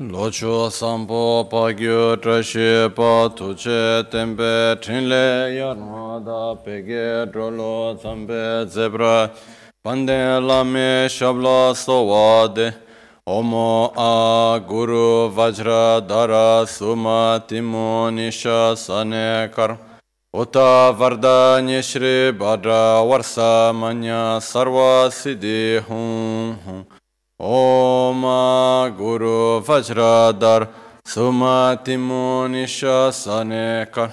Locho sampo pagyo trashe patuche tempe trinle yarmada pege drolo sampe zebra pande lame shabla sovade omo a guru vajra dara suma timonisha sanekar Ota vardanya shri badra varsa manya sarva siddhi hum Om Guru Vajradar Sumati Munisha Sanekar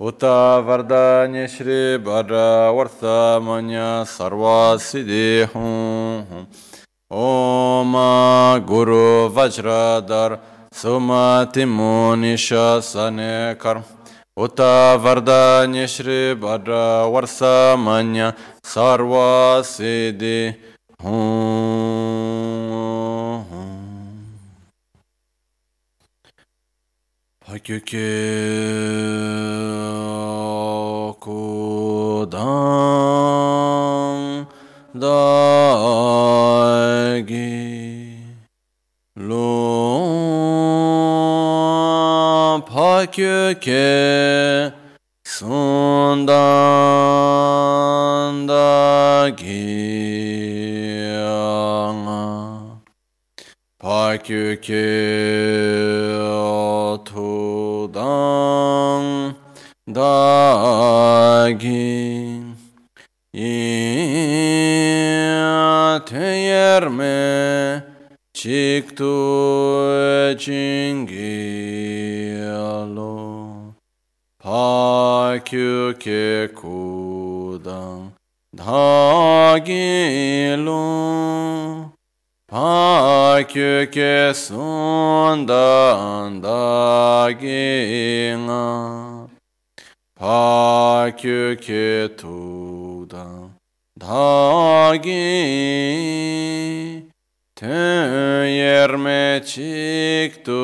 Uta Vardanya Shri Badra Vartha Manya Sarva Siddhi Hum Om Guru Vajradar Sumati Munisha Sanekar Uta Vardanya Shri Badra Vartha Manya Sarva Siddhi Hum Kyukyo Kodang Dagi Lo Pakyuke Sundan Dagi Pakyuke Tudang Dagi Teyerme Chiktu Chingialo Pakyuke Kudang Dagilo Pakyuke sundan dagina Pakyuke tudan dagi Teyerme chiktu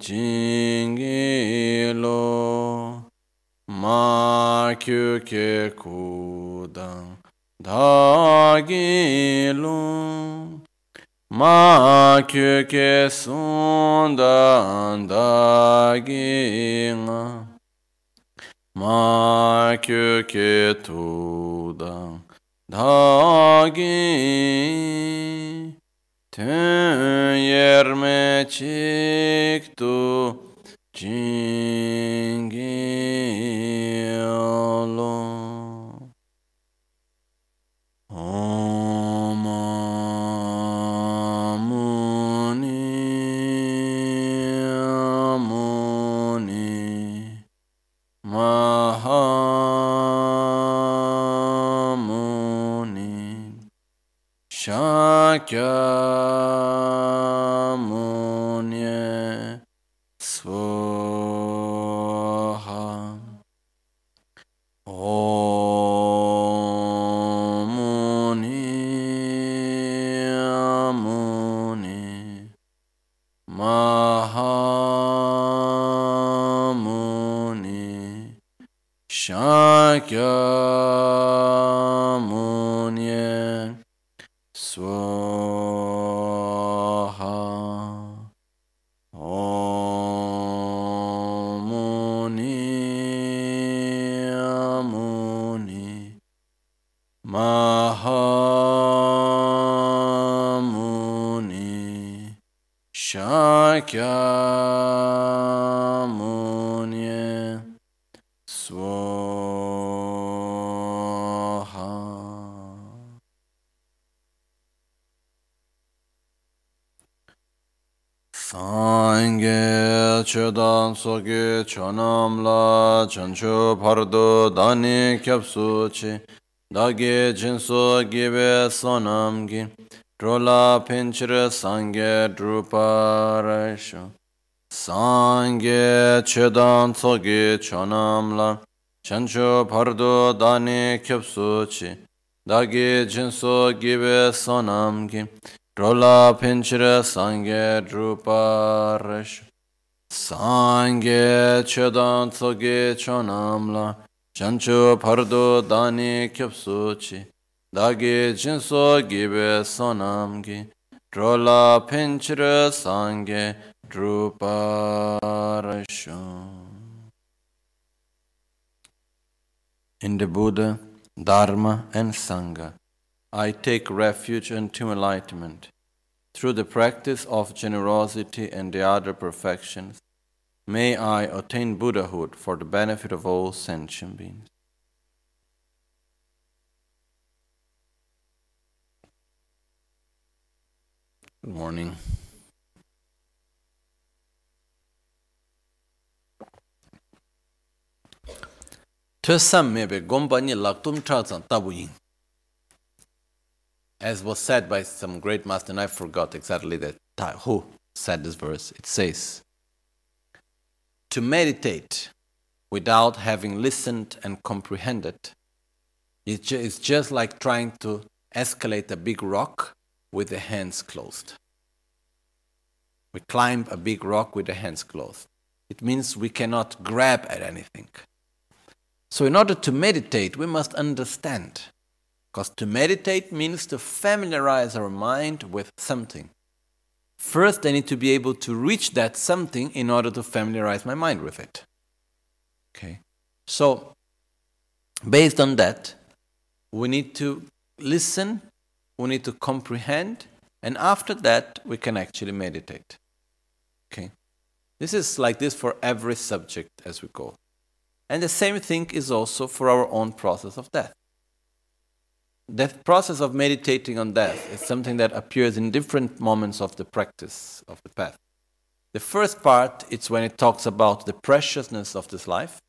chingilo Makyuke kudan dagilo Ma kyuke sundan dagina Ma kyuke tudan dagi Teyerme chiktu chingialo Mahamuni Shakyamuni Svaha Om Muni Amuni Shakyamunye Swaha Om Muni Amuni Mahamuni Shakyamunye Swaha. Sangye chedan soge chanam la chancho pardo dani kyapsuchi dage jinso give sonam gi trola pinchre sangye druparasho Sangye chedan soge chanam la Chancho pardo dani kyapsuchi Dagi jinso give sonamki Rola pinchre sangye druparish Sangye chedan soge chanam la Chancho pardo dani kyapsuchi Dagi jinso give sonamki Rola pinchre sangye Druparasho. In the Buddha, Dharma and Sangha, I take refuge unto enlightenment. Through the practice of generosity and the other perfections, may I attain Buddhahood for the benefit of all sentient beings. Good morning. As was said by some great master, and I forgot exactly that who said this verse, it says, to meditate without having listened and comprehended is just like trying to escalate a big rock with the hands closed. We climb a big rock with the hands closed. It means we cannot grab at anything. So in order to meditate, we must understand. Because to meditate means to familiarize our mind with something. First, I need to be able to reach that something in order to familiarize my mind with it. Okay. So, based on that, we need to listen, we need to comprehend, and after that, we can actually meditate. Okay. This is like this for every subject as we go. And the same thing is also for our own process of death. The process of meditating on death is something that appears in different moments of the practice of the path. The first part, it's when it talks about the preciousness of this life.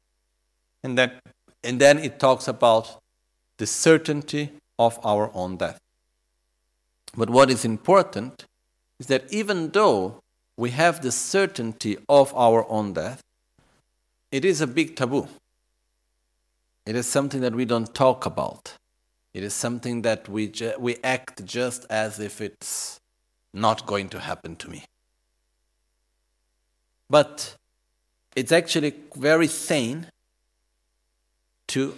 And then it talks about the certainty of our own death. But what is important is that even though we have the certainty of our own death, it is a big taboo. It is something that we don't talk about. It is something that we act just as if it's not going to happen to me. But it's actually very sane to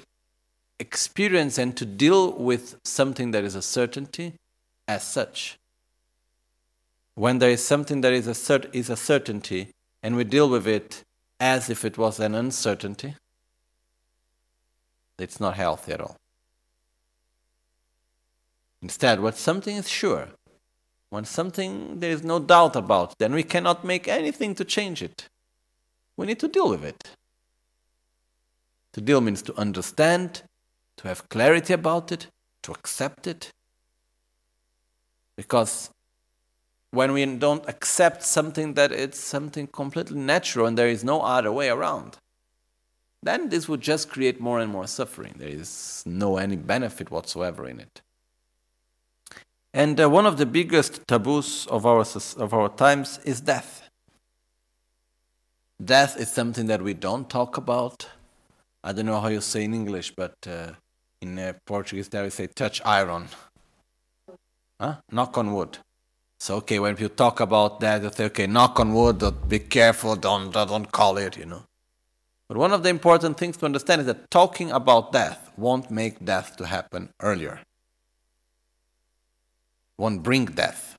experience and to deal with something that is a certainty as such. When there is something that is a certainty and we deal with it as if it was an uncertainty, it's not healthy at all. Instead, when something is sure, when something there is no doubt about, then we cannot make anything to change it. We need to deal with it. To deal means to understand, to have clarity about it, to accept it. Because when we don't accept something that it's something completely natural and there is no other way around, then this would just create more and more suffering. There is no any benefit whatsoever in it. And one of the biggest taboos of our times is death. Death is something that we don't talk about. I don't know how you say in English, but in Portuguese there we say touch iron. Huh? Knock on wood. So, okay, when you talk about that, you say, okay, knock on wood, be careful, don't call it, you know. But one of the important things to understand is that talking about death won't make death to happen earlier. Won't bring death.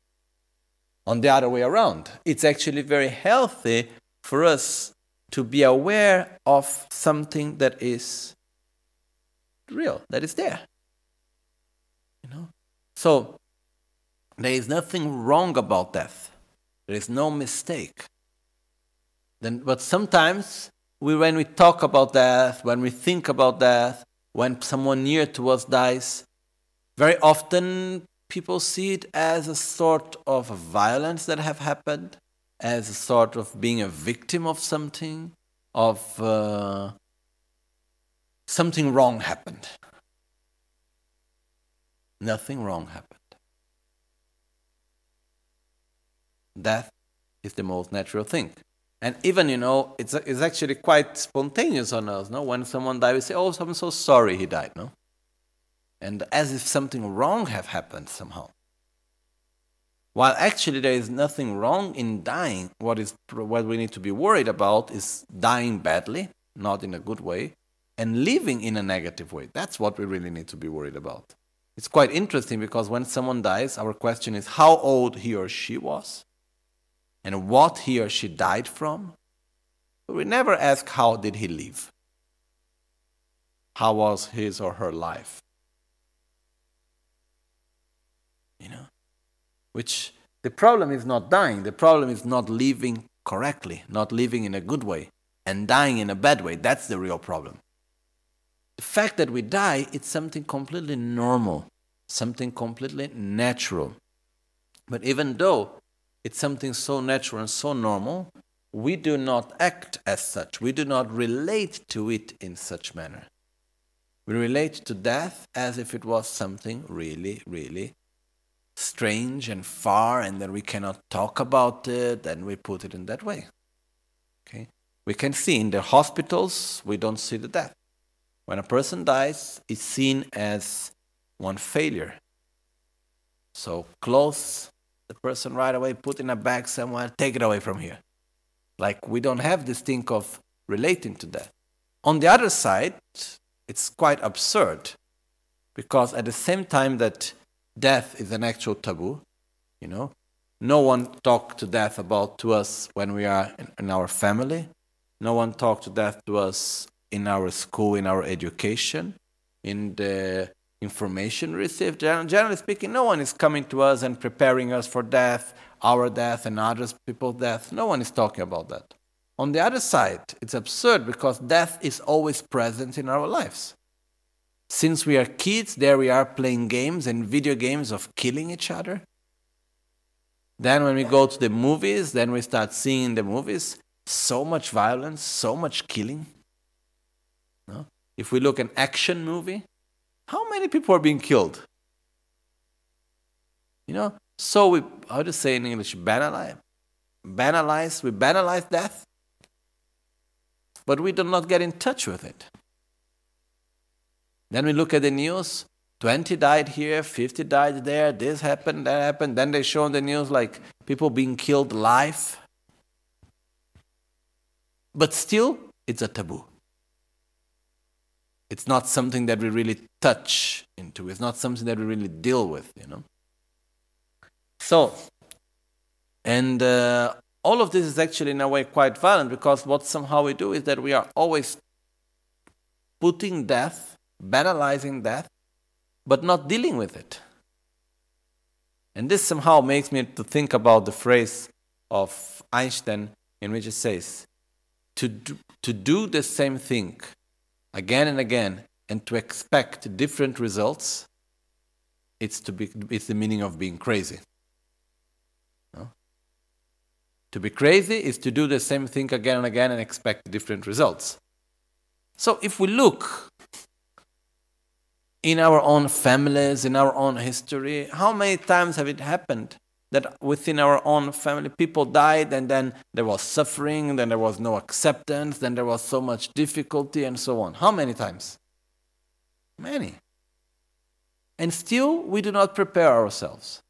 On the other way around, it's actually very healthy for us to be aware of something that is real, that is there. You know? So, there is nothing wrong about death. There is no mistake. But sometimes, when we talk about death, when we think about death, when someone near to us dies, very often people see it as a sort of violence that have happened, as a sort of being a victim of something, of something wrong happened. Nothing wrong happened. Death is the most natural thing. And even, you know, it's actually quite spontaneous on us, no? When someone dies, we say, oh, I'm so sorry he died, no? And as if something wrong have happened somehow. While actually there is nothing wrong in dying, what we need to be worried about is dying badly, not in a good way, and living in a negative way. That's what we really need to be worried about. It's quite interesting because when someone dies, our question is how old he or she was, and what he or she died from, but we never ask how did he live. How was his or her life? You know, which the problem is not dying. The problem is not living correctly, not living in a good way, and dying in a bad way. That's the real problem. The fact that we die, it's something completely normal, something completely natural. But even though it's something so natural and so normal, we do not act as such. We do not relate to it in such manner. We relate to death as if it was something really, really strange and far, and that we cannot talk about it, and we put it in that way. Okay? We can see in the hospitals, we don't see the death. When a person dies, it's seen as one failure. So close the person right away, put in a bag somewhere, take it away from here. Like we don't have this thing of relating to death. On the other side, it's quite absurd, because at the same time that death is an actual taboo, you know, no one talks to death about to us when we are in our family. No one talks to death to us in our school, in our education, in the information received. Generally speaking, no one is coming to us and preparing us for death, our death and others people's death. No one is talking about that. On the other side, it's absurd because death is always present in our lives. Since we are kids, there we are playing games and video games of killing each other. Then when we go to the movies, then we start seeing in the movies so much violence, so much killing. No? If we look at an action movie, how many people are being killed? You know, so we, how to say in English, banalize death, but we do not get in touch with it. Then we look at the news, 20 died here, 50 died there, this happened, that happened. Then they show on the news like people being killed live. But still, it's a taboo. It's not something that we really touch into. It's not something that we really deal with, you know. So, and all of this is actually in a way quite violent, because what somehow we do is that we are always putting death, banalizing death, but not dealing with it. And this somehow makes me to think about the phrase of Einstein in which it says, to do the same thing again and again and to expect different results, it's the meaning of being crazy. No? To be crazy is to do the same thing again and again and expect different results. So if we look in our own families, in our own history, how many times have it happened that within our own family people died, and then there was suffering, then there was no acceptance, then there was so much difficulty and so on? How many times? Many. And still we do not prepare ourselves.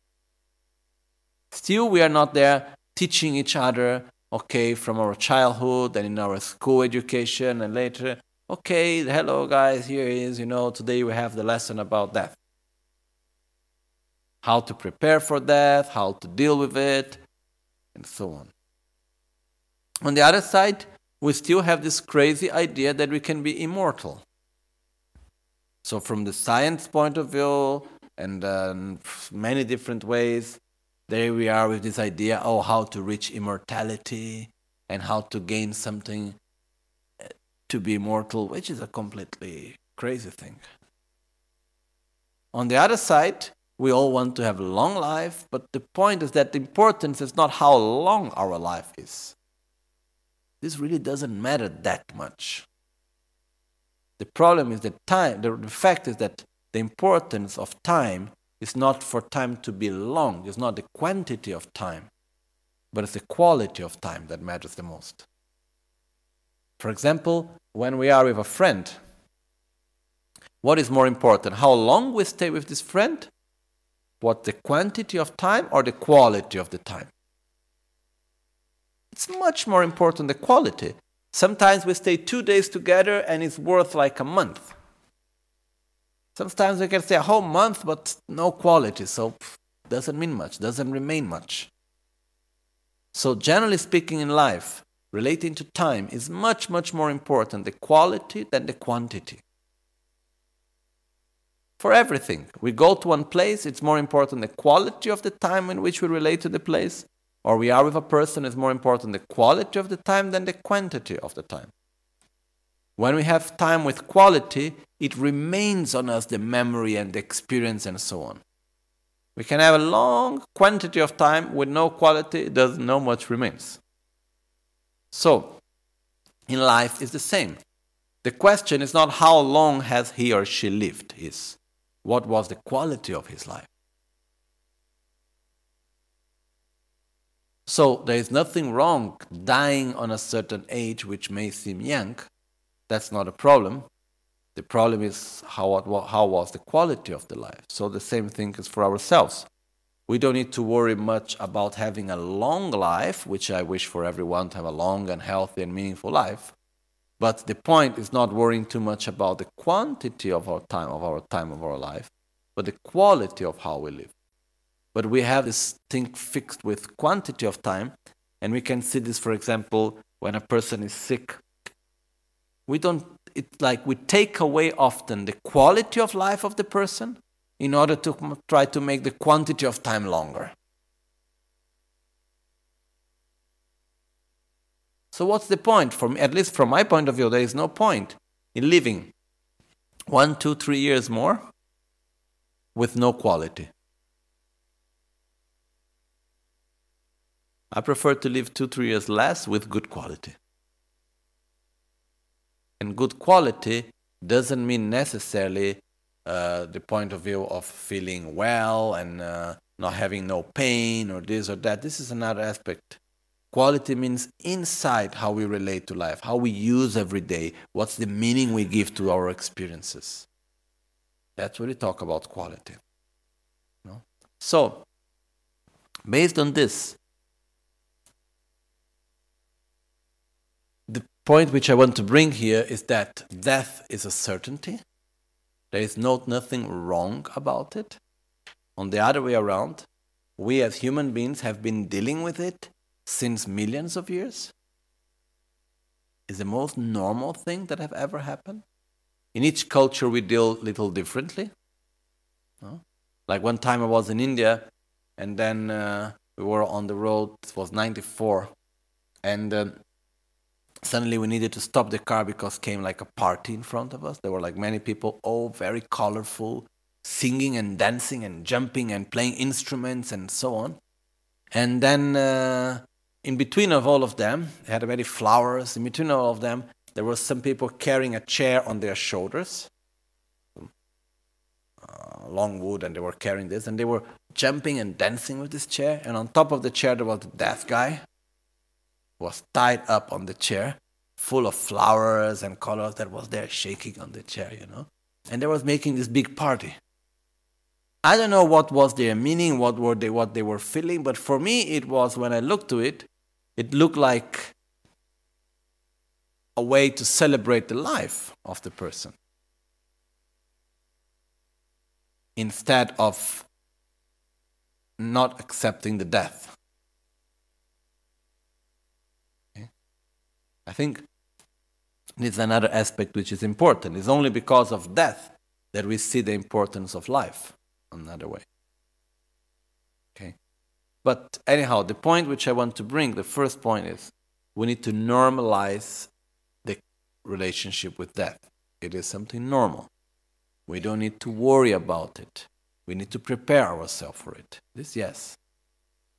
Still we are not there teaching each other, okay, from our childhood and in our school education and later, okay, hello guys, here is, you know, today we have the lesson about death. How to prepare for death, how to deal with it, and so on. On the other side, we still have this crazy idea that we can be immortal. So from the science point of view, and many different ways, there we are with this idea, oh, how to reach immortality, and how to gain something to be immortal, which is a completely crazy thing. On the other side, we all want to have a long life, but the point is that the importance is not how long our life is. This really doesn't matter that much. The problem is that time, the fact is that the importance of time is not for time to be long, it's not the quantity of time, but it's the quality of time that matters the most. For example, when we are with a friend, what is more important? How long we stay with this friend? What the quantity of time or the quality of the time? It's much more important the quality. Sometimes we stay 2 days together and it's worth like a month. Sometimes we can stay a whole month but no quality, so doesn't mean much, doesn't remain much. So generally speaking in life, relating to time is much, much more important, the quality than the quantity. For everything, we go to one place, it's more important the quality of the time in which we relate to the place, or we are with a person, it's more important the quality of the time than the quantity of the time. When we have time with quality, it remains on us the memory and the experience and so on. We can have a long quantity of time with no quality, there's no much remains. So, in life is the same. The question is not how long has he or she lived, is what was the quality of his life. So there is nothing wrong dying on a certain age which may seem young. That's not a problem. The problem is how was the quality of the life. So the same thing is for ourselves. We don't need to worry much about having a long life, which I wish for everyone to have a long and healthy and meaningful life. But the point is not worrying too much about the quantity of our time, of our life, but the quality of how we live. But we have this thing fixed with quantity of time, and we can see this, for example, when a person is sick. It's like we take away often the quality of life of the person in order to try to make the quantity of time longer. So what's the point? At least from my point of view, there is no point in living 1, 2, 3 years more with no quality. I prefer to live 2, 3 years less with good quality. And good quality doesn't mean necessarily the point of view of feeling well and not having no pain or this or that. This is another aspect. Quality means inside how we relate to life, how we use every day, what's the meaning we give to our experiences. That's what we talk about quality. No? So, based on this, the point which I want to bring here is that death is a certainty. There is nothing wrong about it. On the other way around, we as human beings have been dealing with it since millions of years. Is the most normal thing that have ever happened. In each culture we deal little differently. No? Like one time I was in India, and then we were on the road, it was 94, and suddenly we needed to stop the car because came like a party in front of us. There were like many people, all very colorful, singing and dancing and jumping and playing instruments and so on. And then in between of all of them, they had many flowers. In between all of them, there were some people carrying a chair on their shoulders, long wood, and they were carrying this. And they were jumping and dancing with this chair. And on top of the chair, there was the deaf guy who was tied up on the chair, full of flowers and colors that was there shaking on the chair, you know. And they was making this big party. I don't know what was their meaning, what they were feeling, but for me it was, when I looked to it, it looked like a way to celebrate the life of the person. Instead of not accepting the death. Okay? I think this is another aspect which is important. It's only because of death that we see the importance of life. Another way. Okay. But anyhow, the point which I want to bring, the first point is we need to normalize the relationship with death. It is something normal. We don't need to worry about it. We need to prepare ourselves for it. This, yes.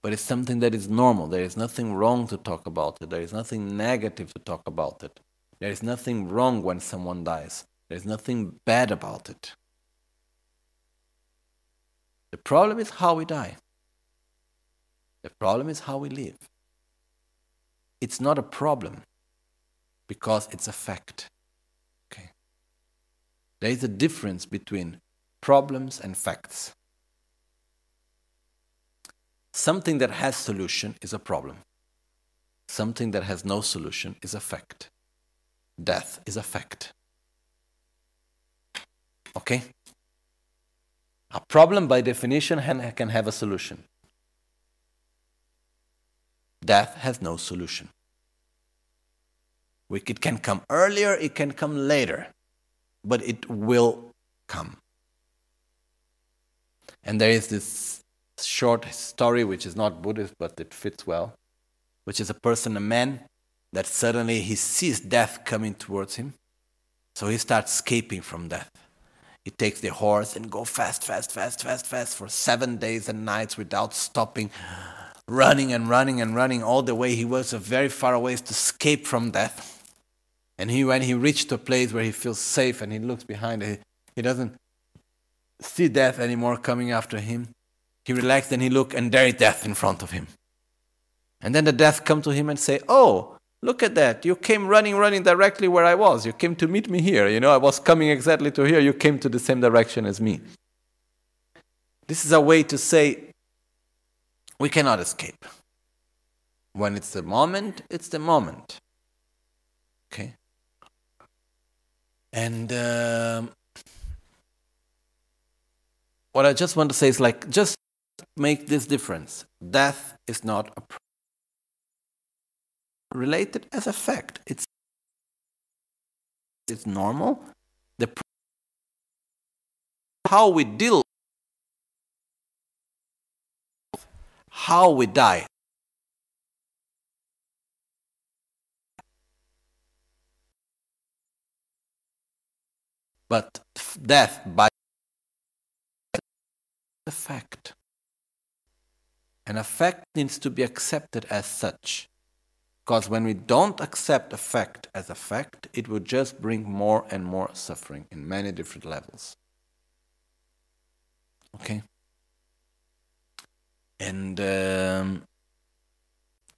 But it's something that is normal. There is nothing wrong to talk about it. There is nothing negative to talk about it. There is nothing wrong when someone dies. There is nothing bad about it. The problem is how we die. The problem is how we live. It's not a problem because it's a fact. Okay. There is a difference between problems and facts. Something that has solution is a problem. Something that has no solution is a fact. Death is a fact. Okay? A problem, by definition, can have a solution. Death has no solution. It can come earlier, it can come later, but it will come. And there is this short story, which is not Buddhist, but it fits well, which is a man, that suddenly he sees death coming towards him, so he starts escaping from death. He takes the horse and goes fast for 7 days and nights without stopping, running all the way. He was a very far away to escape from death. And when he reached a place where he feels safe and he looks behind, he doesn't see death anymore coming after him. He relaxed and he looked, and there is death in front of him. And then the death comes to him and say, "Oh, look at that, you came running directly where I was. You came to meet me here. You know, I was coming exactly to here. You came to the same direction as me." This is a way to say, we cannot escape. When it's the moment, it's the moment. Okay? And what I just want to say is, like, just make this difference. Death is not a problem. Related as a fact. It's normal. The how we deal with how we die. But death by the fact. And a fact needs to be accepted as such. Because when we don't accept a fact as a fact, it will just bring more and more suffering in many different levels. Okay? And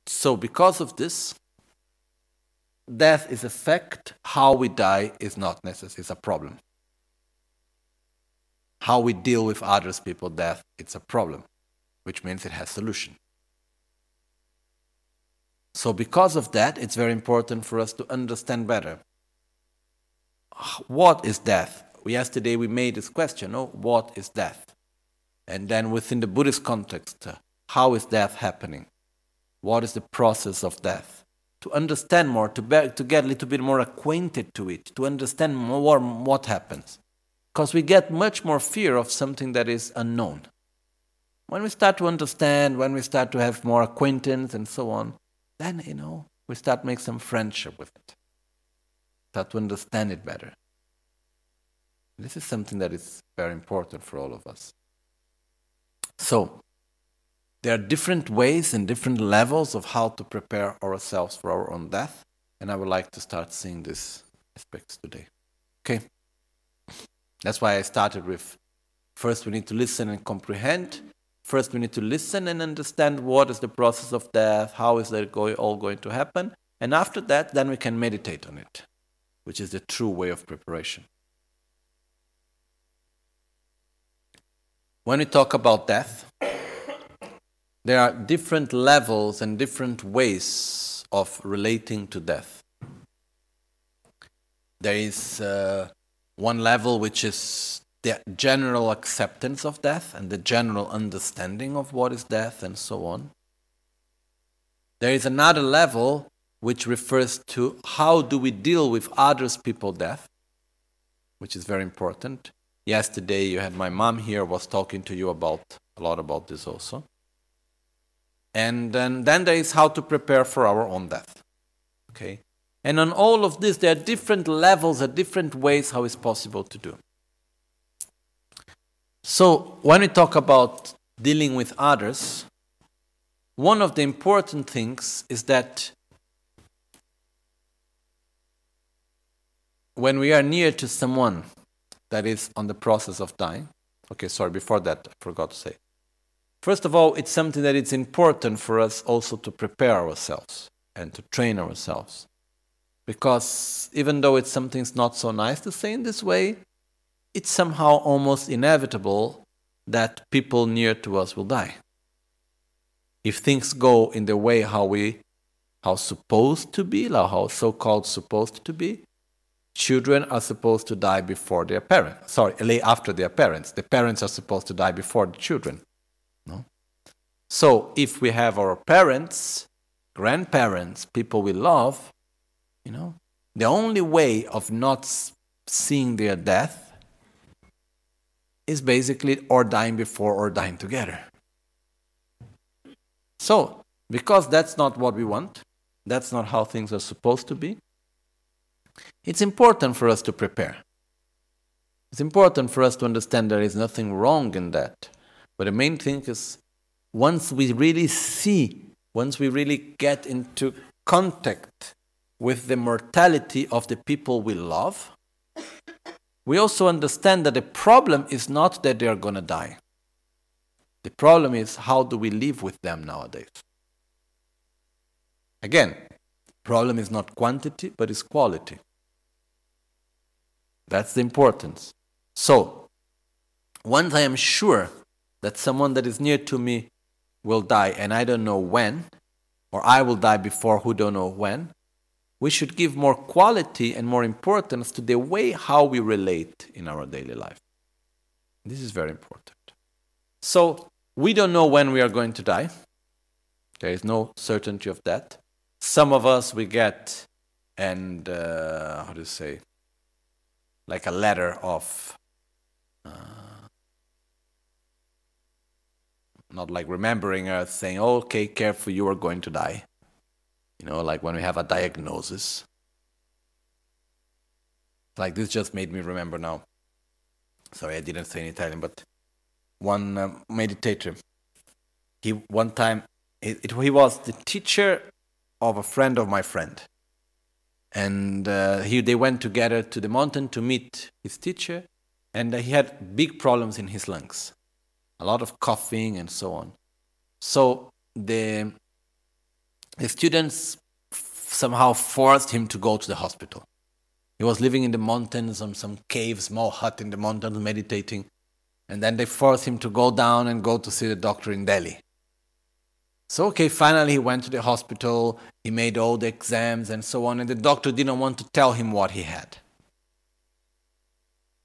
so because of this, death is a fact. How we die is not necessary. It's a problem. How we deal with others, people, death, it's a problem, which means it has solution. So because of that, it's very important for us to understand better. What is death? Yesterday we made this question, oh, what is death? And then within the Buddhist context, how is death happening? What is the process of death? To understand more, to get a little bit more acquainted to it, to understand more what happens. Because we get much more fear of something that is unknown. When we start to understand, when we start to have more acquaintance and so on, then, you know, we start to make some friendship with it. Start to understand it better. This is something that is very important for all of us. So, there are different ways and different levels of how to prepare ourselves for our own death. And I would like to start seeing these aspects today. Okay? That's why I started with, first we need to listen and comprehend. First, we need to listen and understand what is the process of death, how is that all going to happen. And after that, then we can meditate on it, which is the true way of preparation. When we talk about death, there are different levels and different ways of relating to death. There is one level which is the general acceptance of death and the general understanding of what is death and so on. There is another level which refers to how do we deal with others people's death, which is very important. Yesterday you had my mom here, was talking to you a lot about this also. And then there is how to prepare for our own death. Okay? And on all of this there are different levels and different ways how it's possible to do. So, when we talk about dealing with others, one of the important things is that when we are near to someone that is on the process of dying, okay, sorry, before that, I forgot to say. First of all, it's something that it's important for us also to prepare ourselves and to train ourselves. Because even though it's something's not so nice to say in this way, it's somehow almost inevitable that people near to us will die. If things go in the way how so-called supposed to be, children are supposed to die before their parents. Sorry, after their parents. The parents are supposed to die before the children. No? So if we have our parents grandparents, people we love, you know, the only way of not seeing their death is basically or dying before or dying together. So, because that's not what we want, that's not how things are supposed to be, it's important for us to prepare. It's important for us to understand there is nothing wrong in that. But the main thing is, once we really see, once we really get into contact with the mortality of the people we love, we also understand that the problem is not that they are going to die. The problem is, how do we live with them nowadays? Again, problem is not quantity, but it's quality. That's the importance. So, once I am sure that someone that is near to me will die, and I don't know when, or I will die before who don't know when, we should give more quality and more importance to the way how we relate in our daily life. This is very important. So, we don't know when we are going to die. There is no certainty of that. Some of us, we get, and how do you say, like a letter of, not like remembering us, saying, oh, okay, careful, you are going to die. You know, like when we have a diagnosis. Like this just made me remember now. Sorry, I didn't say in Italian, but one meditator, he was the teacher of a friend of my friend. And they went together to the mountain to meet his teacher, and he had big problems in his lungs. A lot of coughing and so on. So the students somehow forced him to go to the hospital. He was living in the mountains, on some cave, small hut in the mountains, meditating. And then they forced him to go down and go to see the doctor in Delhi. So, okay, finally he went to the hospital, he made all the exams and so on, and the doctor didn't want to tell him what he had.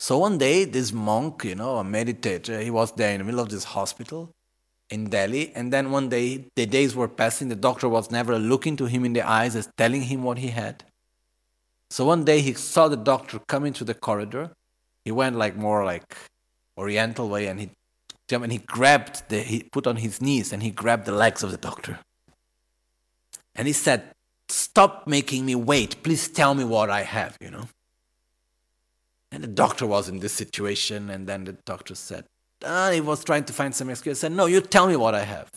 So one day, this monk, you know, a meditator, he was there in the middle of this hospital in Delhi, and then one day, the days were passing, the doctor was never looking to him in the eyes as telling him what he had. So one day he saw the doctor coming to the corridor, he went like more like Oriental way, and he put on his knees and he grabbed the legs of the doctor. And he said, stop making me wait, please tell me what I have, you know. And the doctor was in this situation, and then the doctor said, he was trying to find some excuse. He said, no, you tell me what I have.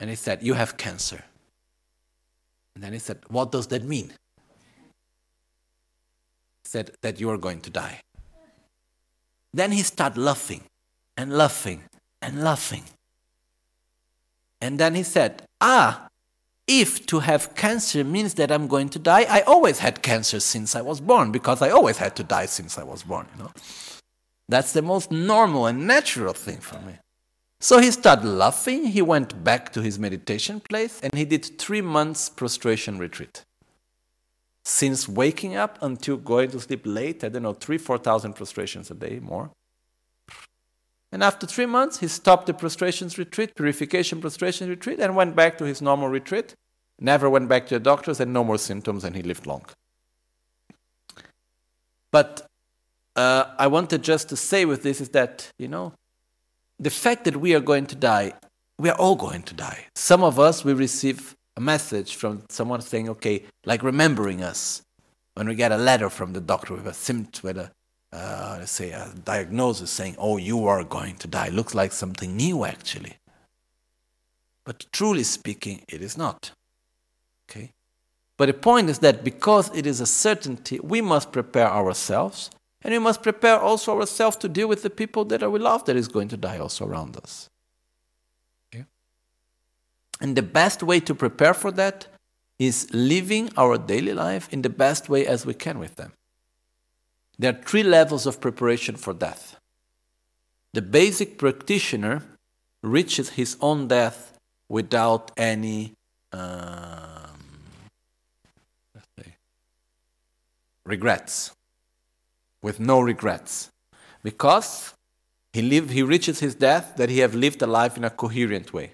And he said, you have cancer. And then he said, what does that mean? He said, that you are going to die. Then he started laughing. And laughing, and laughing. And then he said, if to have cancer means that I'm going to die, I always had cancer since I was born, because I always had to die since I was born, you know. That's the most normal and natural thing for me. So he started laughing, he went back to his meditation place, and he did 3 months prostration retreat. Since waking up until going to sleep late, I don't know, 3,000 to 4,000 prostrations a day, more. And after 3 months, he stopped the prostrations retreat, purification prostration retreat, and went back to his normal retreat, never went back to the doctors, and no more symptoms, and he lived long. But I wanted just to say with this is that, you know, the fact that we are going to die, we are all going to die. Some of us, we receive a message from someone saying, okay, like remembering us, when we get a letter from the doctor with a symptom, with a let's say a diagnosis saying, oh, you are going to die. Looks like something new, actually. But truly speaking, it is not. Okay? But the point is that because it is a certainty, we must prepare ourselves, and we must prepare also ourselves to deal with the people that we love that is going to die also around us. Okay? And the best way to prepare for that is living our daily life in the best way as we can with them. There are 3 levels of preparation for death. The basic practitioner reaches his own death without any regrets, with no regrets, because he reaches his death that he have lived a life in a coherent way.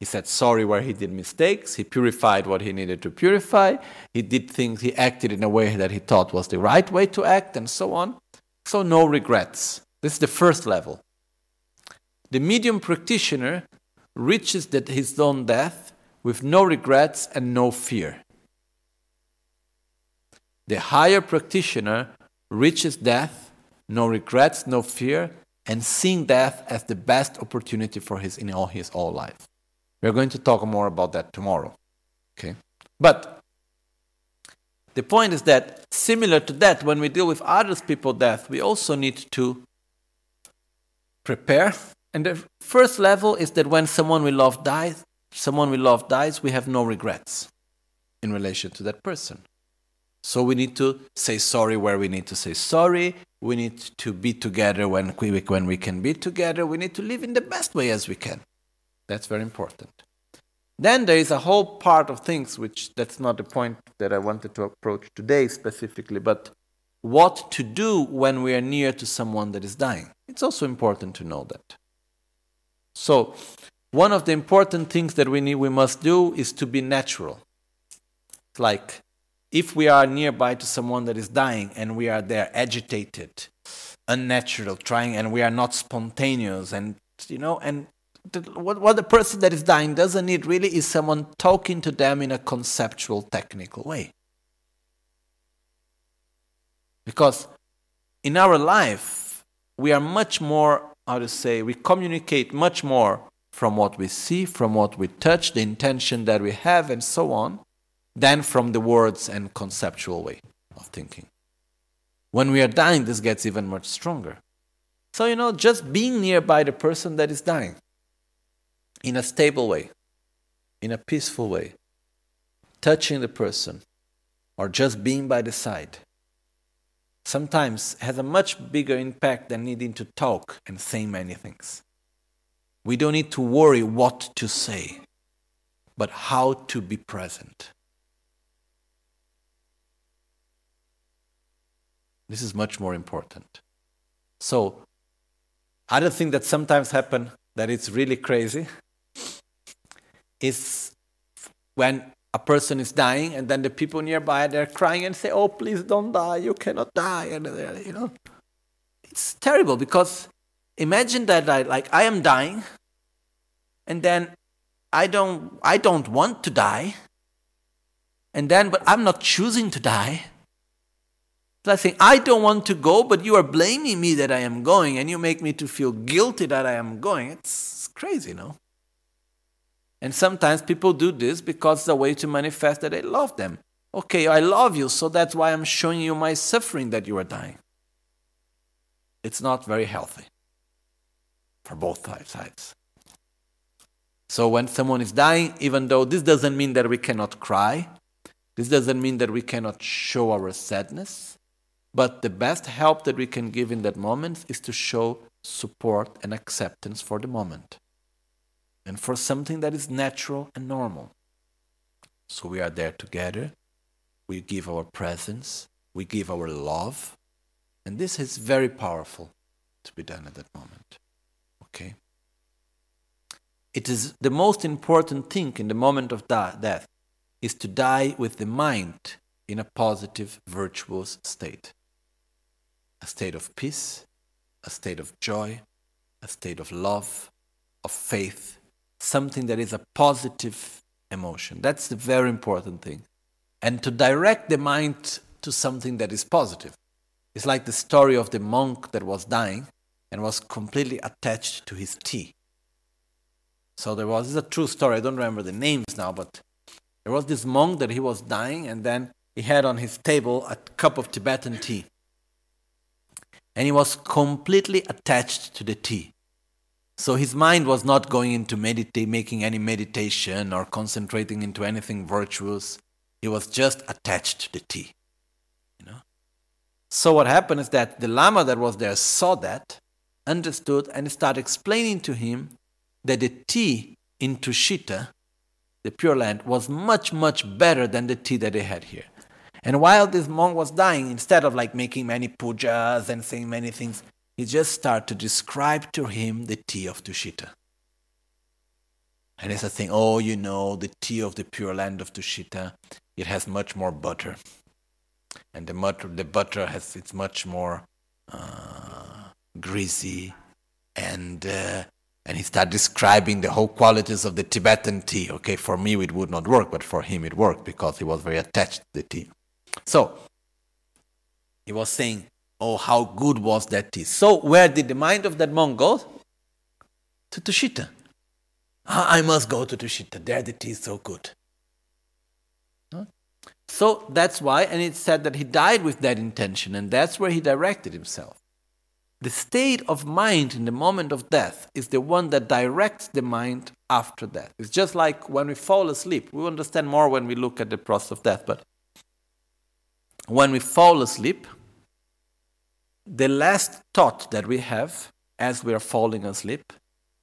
He said sorry where he did mistakes, he purified what he needed to purify, he did things, he acted in a way that he thought was the right way to act, and so on. So no regrets. This is the first level. The medium practitioner reaches that his own death with no regrets and no fear. The higher practitioner reaches death, no regrets, no fear, and seeing death as the best opportunity for his whole life. We're going to talk more about that tomorrow. Okay? But the point is that, similar to that, when we deal with other people's death, we also need to prepare. And the first level is that when someone we love dies, we have no regrets in relation to that person. So we need to say sorry where we need to say sorry. We need to be together when we can be together. We need to live in the best way as we can. That's very important. Then there is a whole part of things, which that's not the point that I wanted to approach today specifically, but what to do when we are near to someone that is dying. It's also important to know that. So one of the important things that we must do is to be natural. It's like, if we are nearby to someone that is dying and we are there agitated, unnatural, trying, and we are not spontaneous, and you know, and what the person that is dying doesn't need really is someone talking to them in a conceptual, technical way. Because in our life, we are much more, how to say, we communicate much more from what we see, from what we touch, the intention that we have, and so on, than from the words and conceptual way of thinking. When we are dying, this gets even much stronger. So, you know, just being nearby the person that is dying in a stable way, in a peaceful way, touching the person, or just being by the side, sometimes has a much bigger impact than needing to talk and say many things. We don't need to worry what to say, but how to be present. This is much more important. So, other thing that sometimes happens that it's really crazy is when a person is dying and then the people nearby, they're crying and say, oh, please don't die, you cannot die. And, you know, it's terrible, because imagine that I am dying and then I don't want to die, and then, but I'm not choosing to die. I think, I don't want to go, but you are blaming me that I am going, and you make me to feel guilty that I am going. It's crazy, no? And sometimes people do this because it's a way to manifest that I love them. Okay, I love you, so that's why I'm showing you my suffering that you are dying. It's not very healthy for both sides. So when someone is dying, even though this doesn't mean that we cannot cry, this doesn't mean that we cannot show our sadness, but the best help that we can give in that moment is to show support and acceptance for the moment, and for something that is natural and normal. So we are there together, we give our presence, we give our love, and this is very powerful to be done at that moment. Okay? It is the most important thing in the moment of death is to die with the mind in a positive, virtuous state. A state of peace, a state of joy, a state of love, of faith, something that is a positive emotion. That's the very important thing. And to direct the mind to something that is positive. It's like the story of the monk that was dying and was completely attached to his tea. So this is a true story, I don't remember the names now, but there was this monk that he was dying, and then he had on his table a cup of Tibetan tea. And he was completely attached to the tea. So his mind was not going into making any meditation or concentrating into anything virtuous. He was just attached to the tea. You know? So what happened is that the Lama that was there saw that, understood, and started explaining to him that the tea in Tushita, the Pure Land, was much, much better than the tea that they had here. And while this monk was dying, instead of making many pujas and saying many things, he just started to describe to him the tea of Tushita. And as I think, oh, you know, the tea of the pure land of Tushita, it has much more butter. And the butter has, it's much more greasy. And he started describing the whole qualities of the Tibetan tea. Okay, for me it would not work, but for him it worked because he was very attached to the tea. So, he was saying, oh, how good was that tea. So, where did the mind of that monk go? To Tushita. I must go to Tushita, there the tea is so good. Huh? So that's why, and it said that he died with that intention, and that's where he directed himself. The state of mind in the moment of death is the one that directs the mind after death. It's just like when we fall asleep. We understand more when we look at the process of death, but when we fall asleep, the last thought that we have as we are falling asleep,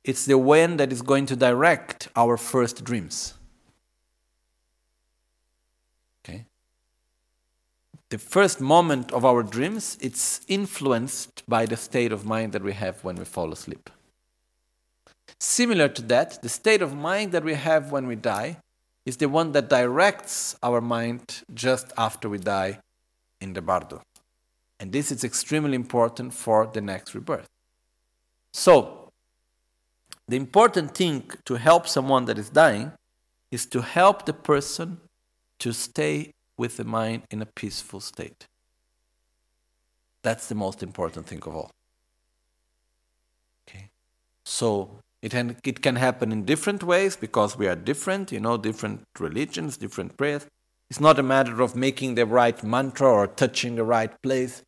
it's the one that is going to direct our first dreams. Okay? The first moment of our dreams, it's influenced by the state of mind that we have when we fall asleep. Similar to that, the state of mind that we have when we die is the one that directs our mind just after we die in the Bardo. And this is extremely important for the next rebirth. So, the important thing to help someone that is dying is to help the person to stay with the mind in a peaceful state. That's the most important thing of all. Okay. So it can happen in different ways because we are different, you know, different religions, different prayers. It's not a matter of making the right mantra or touching the right place.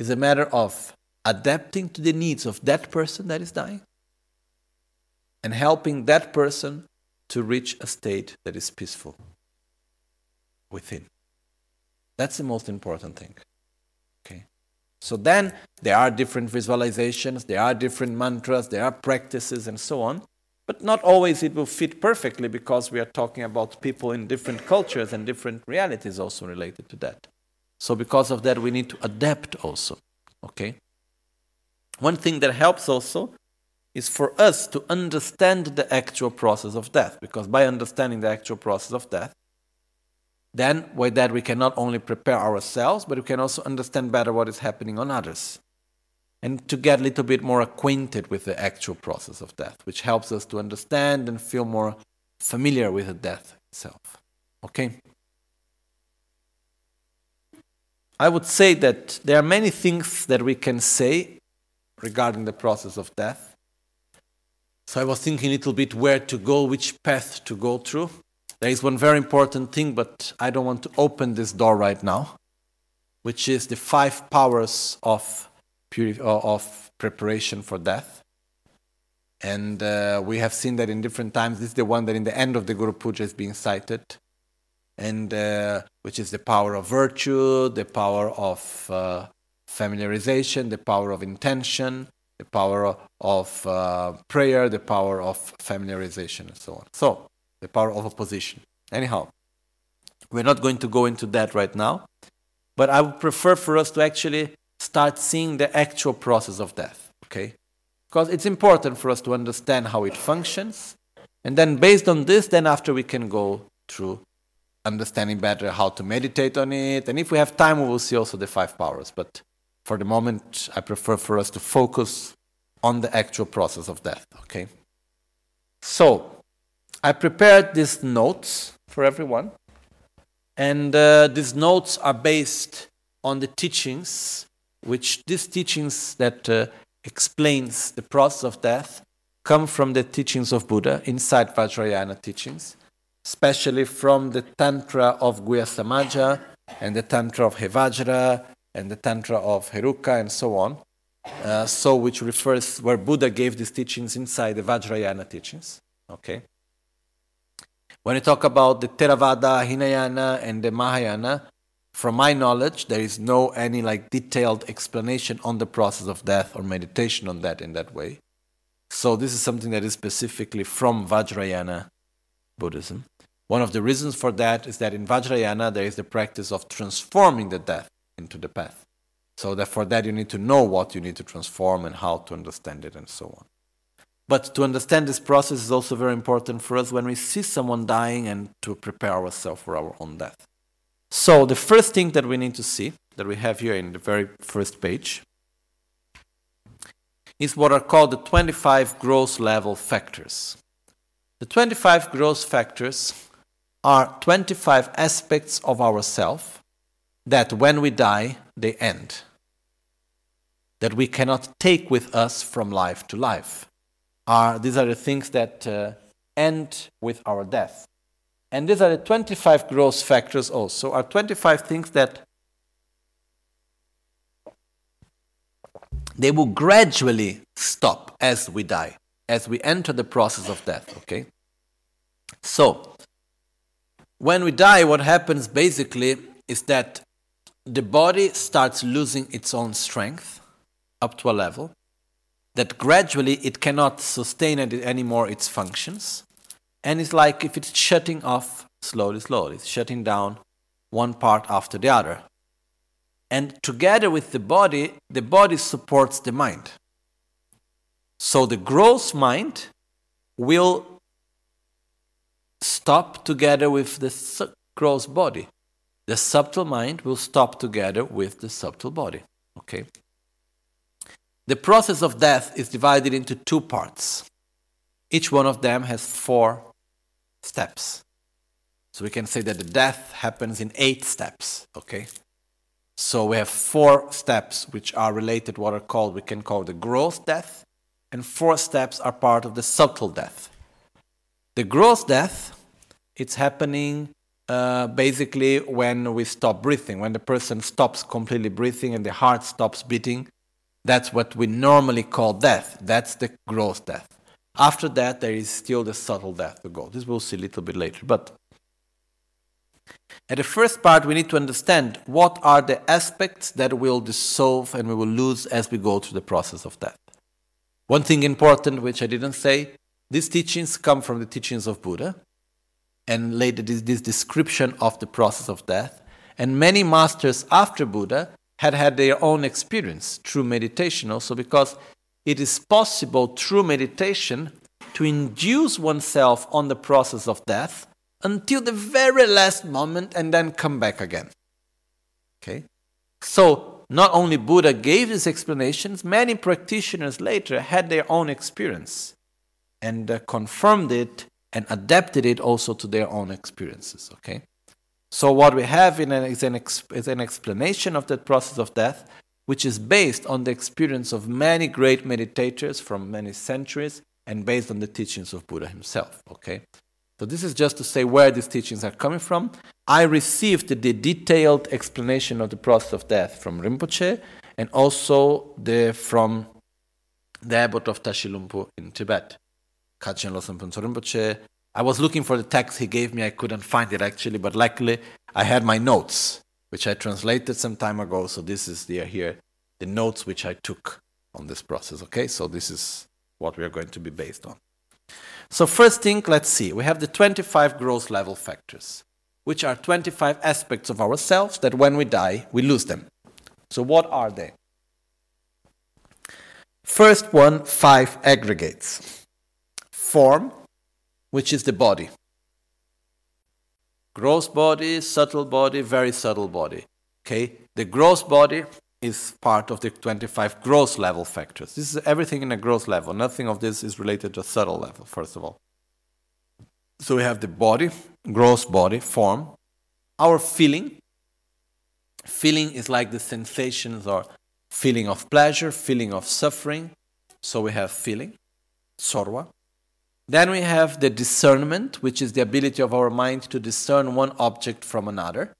It's a matter of adapting to the needs of that person that is dying, and helping that person to reach a state that is peaceful within. That's the most important thing. Okay. So then there are different visualizations, there are different mantras, there are practices and so on, but not always it will fit perfectly because we are talking about people in different cultures and different realities also related to that. So because of that we need to adapt also. Okay. One thing that helps also is for us to understand the actual process of death, because by understanding the actual process of death, then with that we can not only prepare ourselves, but we can also understand better what is happening on others, and to get a little bit more acquainted with the actual process of death, which helps us to understand and feel more familiar with the death itself. Okay? I would say that there are many things that we can say regarding the process of death. So I was thinking a little bit where to go, which path to go through. There is one very important thing, but I don't want to open this door right now, which is the 5 powers of preparation for death. And we have seen that in different times. This is the one that in the end of the Guru Puja is being cited, and which is the power of virtue, the power of familiarization, the power of intention, the power of prayer, the power of familiarization, and so on. So, the power of opposition. Anyhow, we're not going to go into that right now, but I would prefer for us to actually start seeing the actual process of death, okay? Because it's important for us to understand how it functions, and then based on this, then after we can go through understanding better how to meditate on it, and if we have time, we will see also the 5 powers, but for the moment, I prefer for us to focus on the actual process of death, okay? So, I prepared these notes for everyone, and these notes are based on the teachings, which these teachings that explains the process of death come from the teachings of Buddha, inside Vajrayana teachings, especially from the Tantra of Guhyasamaja and the Tantra of Hevajra, and the Tantra of Heruka, and so on, which refers where Buddha gave these teachings inside the Vajrayana teachings. Okay. When we talk about the Theravada, Hinayana, and the Mahayana, from my knowledge, there is no any like detailed explanation on the process of death or meditation on that in that way. So this is something that is specifically from Vajrayana Buddhism. One of the reasons for that is that in Vajrayana there is the practice of transforming the death into the path. So that for that you need to know what you need to transform and how to understand it and so on. But to understand this process is also very important for us when we see someone dying and to prepare ourselves for our own death. So the first thing that we need to see, that we have here in the very first page, is what are called the 25 gross level factors. The 25 gross factors are 25 aspects of ourselves that when we die, they end. That we cannot take with us from life to life. These are the things that end with our death. And these are the 25 gross factors also, are 25 things that they will gradually stop as we die, as we enter the process of death, okay? So, when we die, what happens basically is that the body starts losing its own strength up to a level, that gradually it cannot sustain anymore its functions, and it's like if it's shutting off slowly, slowly. It's shutting down one part after the other. And together with the body supports the mind. So the gross mind will stop together with the gross body. The subtle mind will stop together with the subtle body. Okay. The process of death is divided into two parts. Each one of them has 4 steps. So we can say that the death happens in 8 steps. Okay. So we have 4 steps which are related, what are called, we can call the gross death, and 4 steps are part of the subtle death. The gross death, it's happening basically when we stop breathing, when the person stops completely breathing and the heart stops beating. That's what we normally call death. That's the gross death. After that, there is still the subtle death to go. This we'll see a little bit later, but at the first part, we need to understand what are the aspects that will dissolve and we will lose as we go through the process of death. One thing important, which I didn't say, these teachings come from the teachings of Buddha, and later this description of the process of death, and many masters after Buddha had their own experience through meditation also, because it is possible through meditation to induce oneself on the process of death until the very last moment and then come back again. Okay? So, not only Buddha gave these explanations, many practitioners later had their own experience and confirmed it and adapted it also to their own experiences. Okay? So what we have is an explanation of that process of death, which is based on the experience of many great meditators from many centuries and based on the teachings of Buddha himself. Okay? So this is just to say where these teachings are coming from. I received the detailed explanation of the process of death from Rinpoche and also from the abbot of Tashi Lhunpo in Tibet, Kachen Lobsang Tseten Rinpoche. I was looking for the text he gave me. I couldn't find it actually, but luckily I had my notes, which I translated some time ago. So this is here, the notes which I took on this process. Okay, so this is what we are going to be based on. So first thing, let's see. We have the 25 gross level factors, which are 25 aspects of ourselves that when we die, we lose them. So what are they? First one, 5 aggregates. Form, which is the body. Gross body, subtle body, very subtle body. Okay? The gross body is part of the 25 gross level factors. This is everything in a gross level. Nothing of this is related to subtle level, first of all. So we have the body, gross body, form. Our feeling. Feeling is like the sensations or feeling of pleasure, feeling of suffering. So we have feeling, sorwa. Then we have the discernment, which is the ability of our mind to discern one object from another.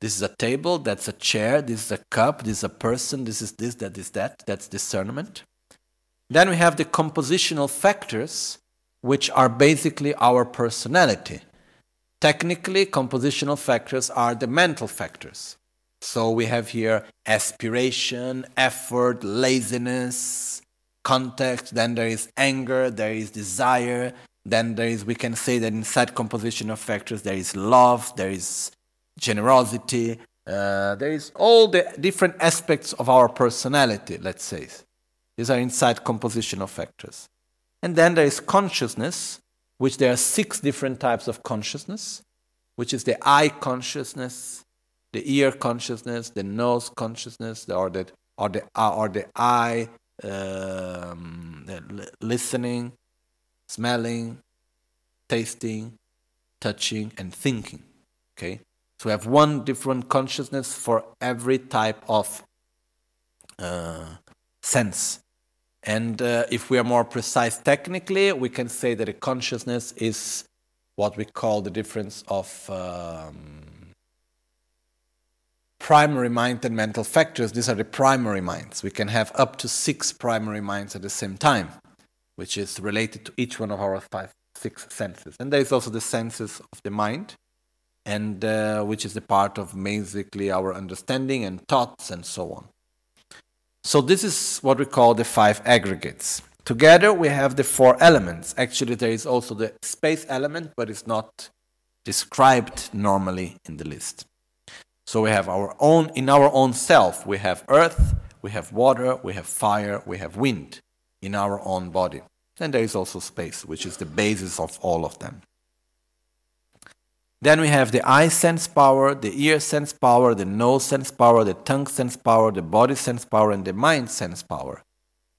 This is a table, that's a chair, this is a cup, this is a person, this is this, that is that. That's discernment. Then we have the compositional factors, which are basically our personality. Technically, compositional factors are the mental factors. So we have here aspiration, effort, laziness, context, then there is anger, there is desire, then there is, we can say that inside compositional factors there is love, there is generosity, there is all the different aspects of our personality, let's say. These are inside compositional factors. And then there is consciousness, which there are 6 different types of consciousness, which is the eye consciousness, the ear consciousness, the nose consciousness, or the eye listening, smelling, tasting, touching, and thinking. Okay, so we have one different consciousness for every type of sense. And if we are more precise technically, we can say that a consciousness is what we call the difference of primary mind and mental factors. These are the primary minds. We can have up to 6 primary minds at the same time, which is related to each one of our 5, 6 senses. And there is also the senses of the mind, and which is the part of basically our understanding and thoughts and so on. So this is what we call the 5 aggregates. Together we have the 4 elements. Actually, there is also the space element, but it's not described normally in the list. So we have in our own self, we have earth, we have water, we have fire, we have wind in our own body. And there is also space, which is the basis of all of them. Then we have the eye sense power, the ear sense power, the nose sense power, the tongue sense power, the body sense power, and the mind sense power.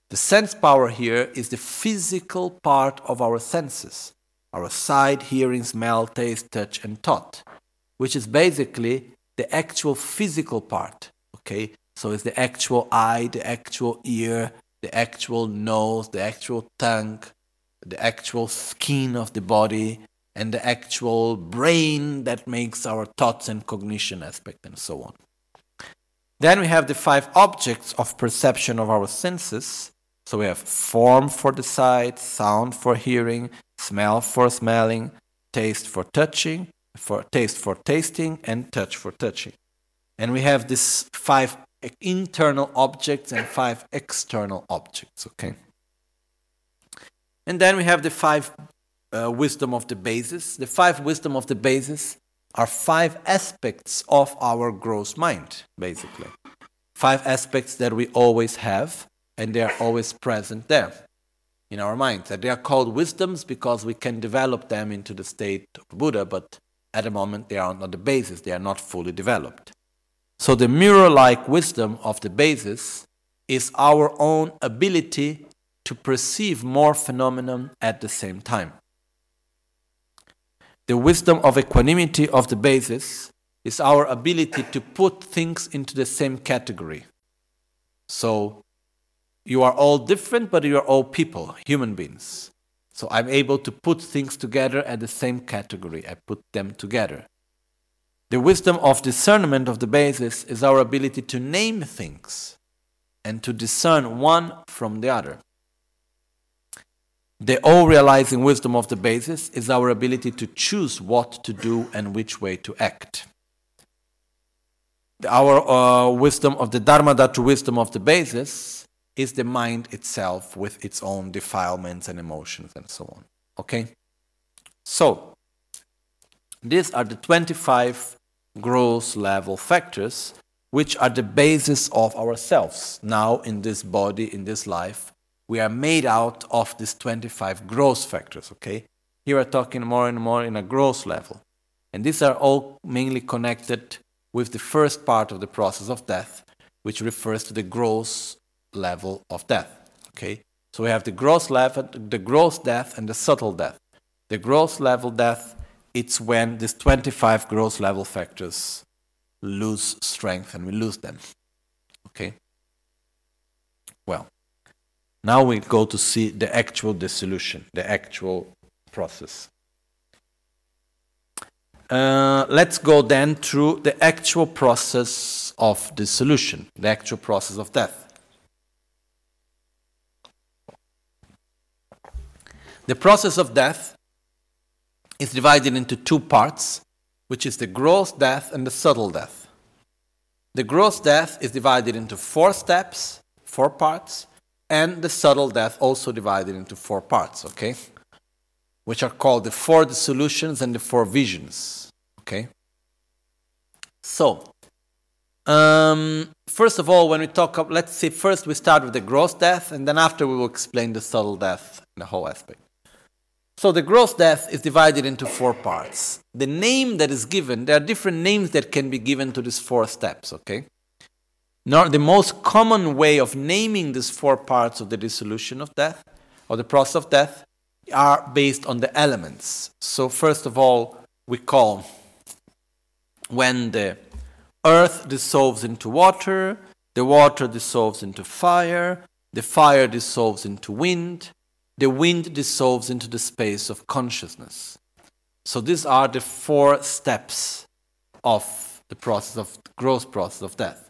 The sense power here is the physical part of our senses, our sight, hearing, smell, taste, touch, and thought, which is basically the actual physical part. Okay, so it's the actual eye, the actual ear, the actual nose, the actual tongue, the actual skin of the body, and the actual brain that makes our thoughts and cognition aspect and so on. Then we have the 5 objects of perception of our senses. So we have form for the sight, sound for hearing, smell for smelling, taste for touching, taste for tasting, and touch for touching. And we have these 5 internal objects and 5 external objects, okay? And then we have the 5 wisdom of the basis. The 5 wisdom of the basis are 5 aspects of our gross mind, basically. 5 aspects that we always have, and they are always present there in our minds. And they are called wisdoms because we can develop them into the state of Buddha, but at the moment they are not the basis, they are not fully developed. So the mirror-like wisdom of the basis is our own ability to perceive more phenomena at the same time. The wisdom of equanimity of the basis is our ability to put things into the same category. So you are all different, but you are all people, human beings. So I'm able to put things together at the same category. I put them together. The wisdom of discernment of the basis is our ability to name things and to discern one from the other. The all-realizing wisdom of the basis is our ability to choose what to do and which way to act. Our wisdom of the Dharmadhatu wisdom of the basis is the mind itself with its own defilements and emotions and so on. Okay? So, these are the 25 gross level factors which are the basis of ourselves now in this body, in this life. We are made out of these 25 gross factors, okay? Here we're talking more and more in a gross level. And these are all mainly connected with the first part of the process of death, which refers to the gross level of death, okay? So we have the gross level, the gross death, and the subtle death. The gross level death, it's when these 25 gross level factors lose strength and we lose them, okay? Well. Now we go to see the actual dissolution, the actual process. Let's go then through the actual process of dissolution, the actual process of death. The process of death is divided into 2 parts, which is the gross death and the subtle death. The gross death is divided into 4 steps, 4 parts, and the subtle death also divided into 4 parts, okay? Which are called the 4 dissolutions and the 4 visions, okay? So, First of all, when we talk of, let's say first we start with the gross death, and then after we will explain the subtle death and the whole aspect. So the gross death is divided into four parts. The name that is given, there are different names that can be given to these four steps, okay? Now, the most common way of naming these four parts of the dissolution of death, or the process of death, are based on the elements. So first of all, we call when the earth dissolves into water, the water dissolves into fire, the fire dissolves into wind, the wind dissolves into the space of consciousness. So these are the four steps of the process of the gross process of death.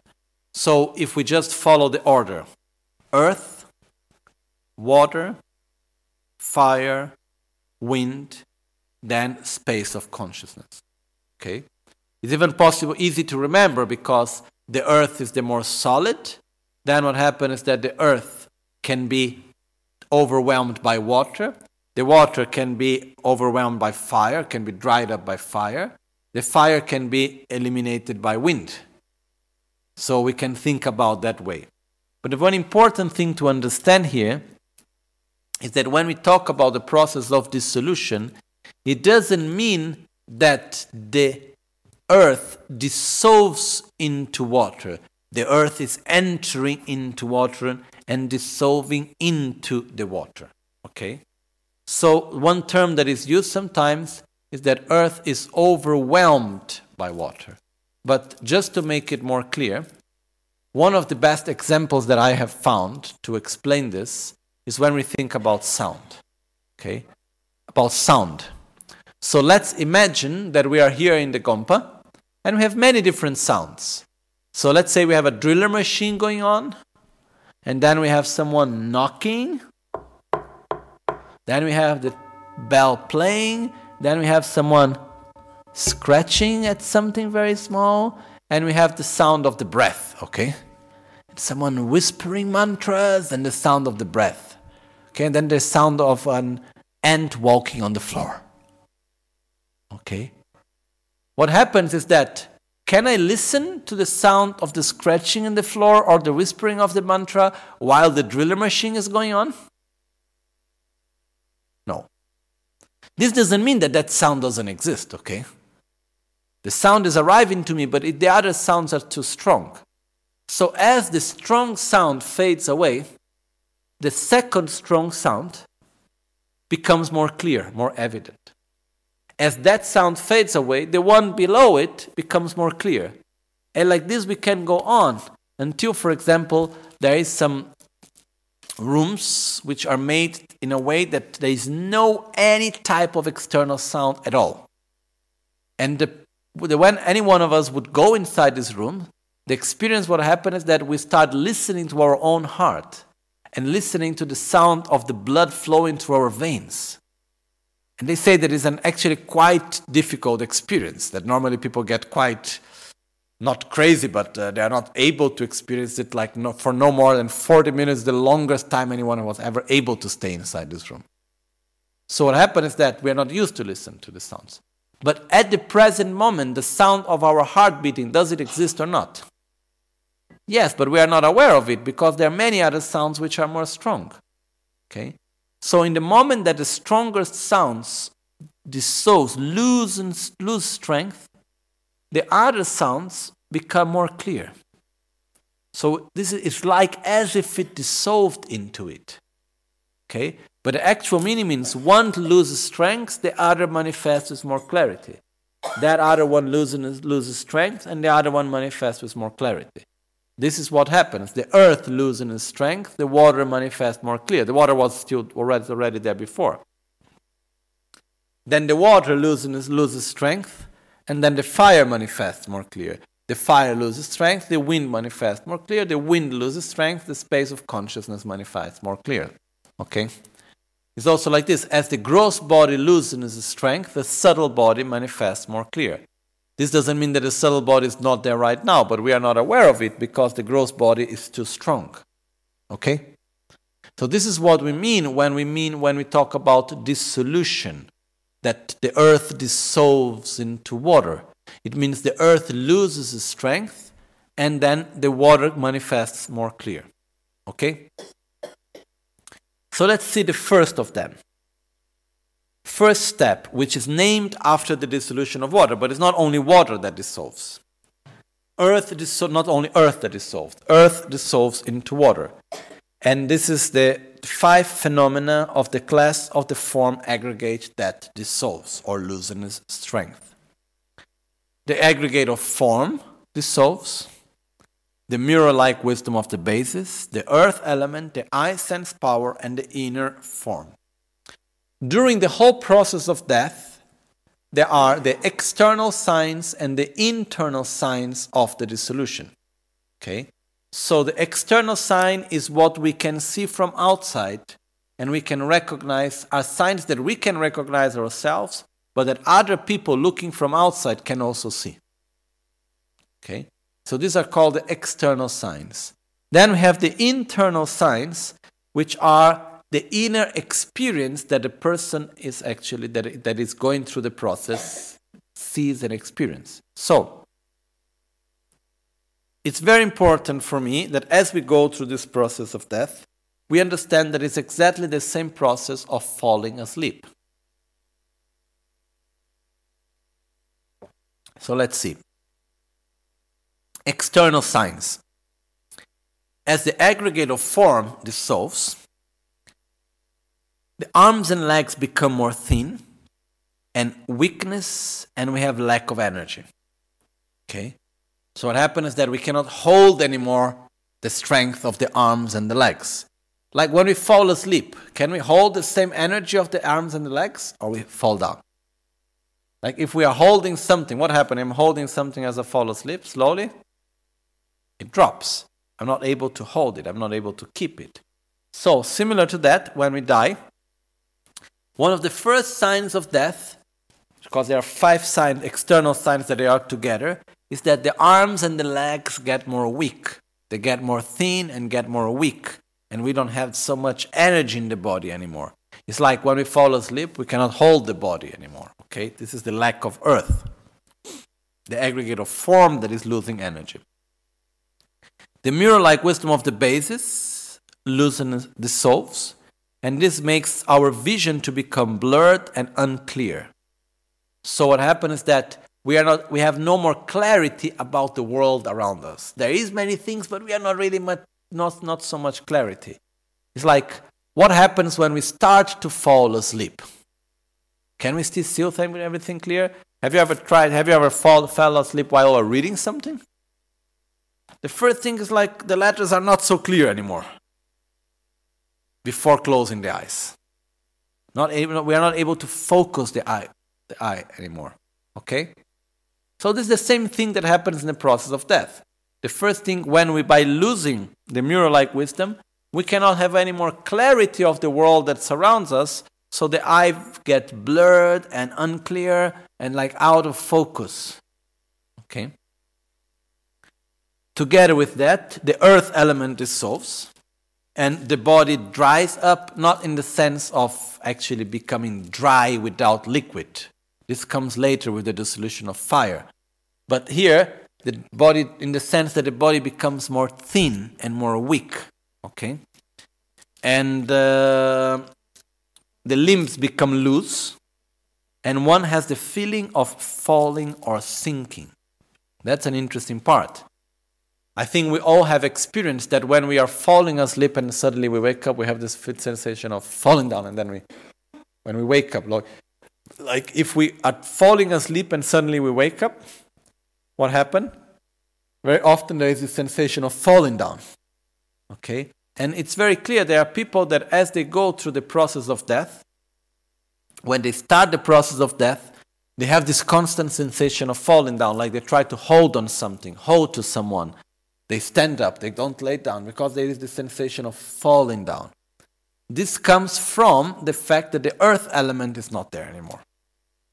So if we just follow the order, earth, water, fire, wind, then space of consciousness. Okay? It's even possible, easy to remember, because the earth is the more solid. Then what happens is that the earth can be overwhelmed by water, the water can be overwhelmed by fire, can be dried up by fire, the fire can be eliminated by wind. So we can think about that way. But the one important thing to understand here is that when we talk about the process of dissolution, it doesn't mean that the earth dissolves into water. The earth is entering into water and dissolving into the water, okay? So one term that is used sometimes is that earth is overwhelmed by water. But just to make it more clear, one of the best examples that I have found to explain this is when we think about sound, okay? About sound. So let's imagine that we are here in the Gompa and we have many different sounds. So let's say we have a driller machine going on, and then we have someone knocking, then we have the bell playing, then we have someone scratching at something very small, and we have the sound of the breath, okay? And someone whispering mantras and the sound of the breath, okay? And then the sound of an ant walking on the floor, okay? What happens is that, can I listen to the sound of the scratching in the floor or the whispering of the mantra while the driller machine is going on? No. This doesn't mean that that sound doesn't exist, okay? The sound is arriving to me, but the other sounds are too strong. So as the strong sound fades away, the second strong sound becomes more clear, more evident. As that sound fades away, the one below it becomes more clear. And like this we can go on until, for example, there is some rooms which are made in a way that there is no any type of external sound at all. And when any one of us would go inside this room, the experience what happens is that we start listening to our own heart and listening to the sound of the blood flowing through our veins. And they say that it's an actually quite difficult experience, that normally people get quite, not crazy, but they are not able to experience it like for no more than 40 minutes, the longest time anyone was ever able to stay inside this room. So what happened is that we are not used to listen to the sounds. But at the present moment, the sound of our heart beating, does it exist or not? Yes, but we are not aware of it because there are many other sounds which are more strong. Okay? So in the moment that the strongest sounds dissolve, lose strength, the other sounds become more clear. So this is like as if it dissolved into it. Okay? But the actual meaning means one loses strength, the other manifests with more clarity. That other one loses strength and the other one manifests with more clarity. This is what happens. The earth loses its strength, the water manifests more clear. The water was still already there before. Then the water loses strength, and then the fire manifests more clear. The fire loses strength, the wind manifests more clear, the wind loses strength, the space of consciousness manifests more clear. Okay? It's also like this. As the gross body loses its strength, the subtle body manifests more clear. This doesn't mean that the subtle body is not there right now, but we are not aware of it because the gross body is too strong. Okay? So this is what we mean when we talk about dissolution, that the earth dissolves into water. It means the earth loses its strength and then the water manifests more clear. Okay? So let's see the first of them. First step, which is named after the dissolution of water, but it's not only water that dissolves. Earth dissolves into water. And this is the five phenomena of the class of the form aggregate that dissolves or loses strength. The aggregate of form dissolves, the mirror-like wisdom of the basis, the earth element, the eye-sense power, and the inner form. During the whole process of death, there are the external signs and the internal signs of the dissolution. Okay? So the external sign is what we can see from outside and we can recognize, are signs that we can recognize ourselves, but that other people looking from outside can also see. Okay? So these are called the external signs. Then we have the internal signs, which are the inner experience that the person is actually, that is going through the process, sees and experiences. So, it's very important for me that as we go through this process of death, we understand that it's exactly the same process of falling asleep. So let's see. External signs. As the aggregate of form dissolves, the arms and legs become more thin and weakness, and we have lack of energy. Okay? So what happens is that we cannot hold anymore the strength of the arms and the legs. Like when we fall asleep, can we hold the same energy of the arms and the legs, or we fall down? Like if we are holding something, what happens? I'm holding something as I fall asleep, slowly, it drops. I'm not able to hold it. I'm not able to keep it. So similar to that, when we die, one of the first signs of death, because there are five signs, external signs that they are together, is that the arms and the legs get more weak. They get more thin and get more weak. And we don't have so much energy in the body anymore. It's like when we fall asleep, we cannot hold the body anymore. Okay? This is the lack of earth. The aggregate of form that is losing energy. The mirror-like wisdom of the basis dissolves. And this makes our vision to become blurred and unclear. So what happens is that we have no more clarity about the world around us. There is many things, but we are not really much, not so much clarity. It's like, what happens when we start to fall asleep? Can we still think everything clear? Have you ever fell asleep while you were reading something? The first thing is like, the letters are not so clear anymore before closing the eyes. We are not able to focus the eye anymore. Okay? So this is the same thing that happens in the process of death. The first thing, by losing the mirror-like wisdom, we cannot have any more clarity of the world that surrounds us, so the eye gets blurred and unclear and like out of focus. Okay? Together with that, the earth element dissolves and the body dries up, not in the sense of actually becoming dry without liquid. This comes later with the dissolution of fire. But here, the body, in the sense that the body becomes more thin and more weak. Okay? And the limbs become loose, and one has the feeling of falling or sinking. That's an interesting part. I think we all have experienced that when we are falling asleep and suddenly we wake up, we have this sensation of falling down, and then when we wake up, like if we are falling asleep and suddenly we wake up, what happened? Very often there is this sensation of falling down. Okay? And it's very clear there are people that as they go through the process of death, when they start the process of death, they have this constant sensation of falling down, like they try to hold on something, hold to someone. They stand up, they don't lay down, because there is this sensation of falling down. This comes from the fact that the earth element is not there anymore.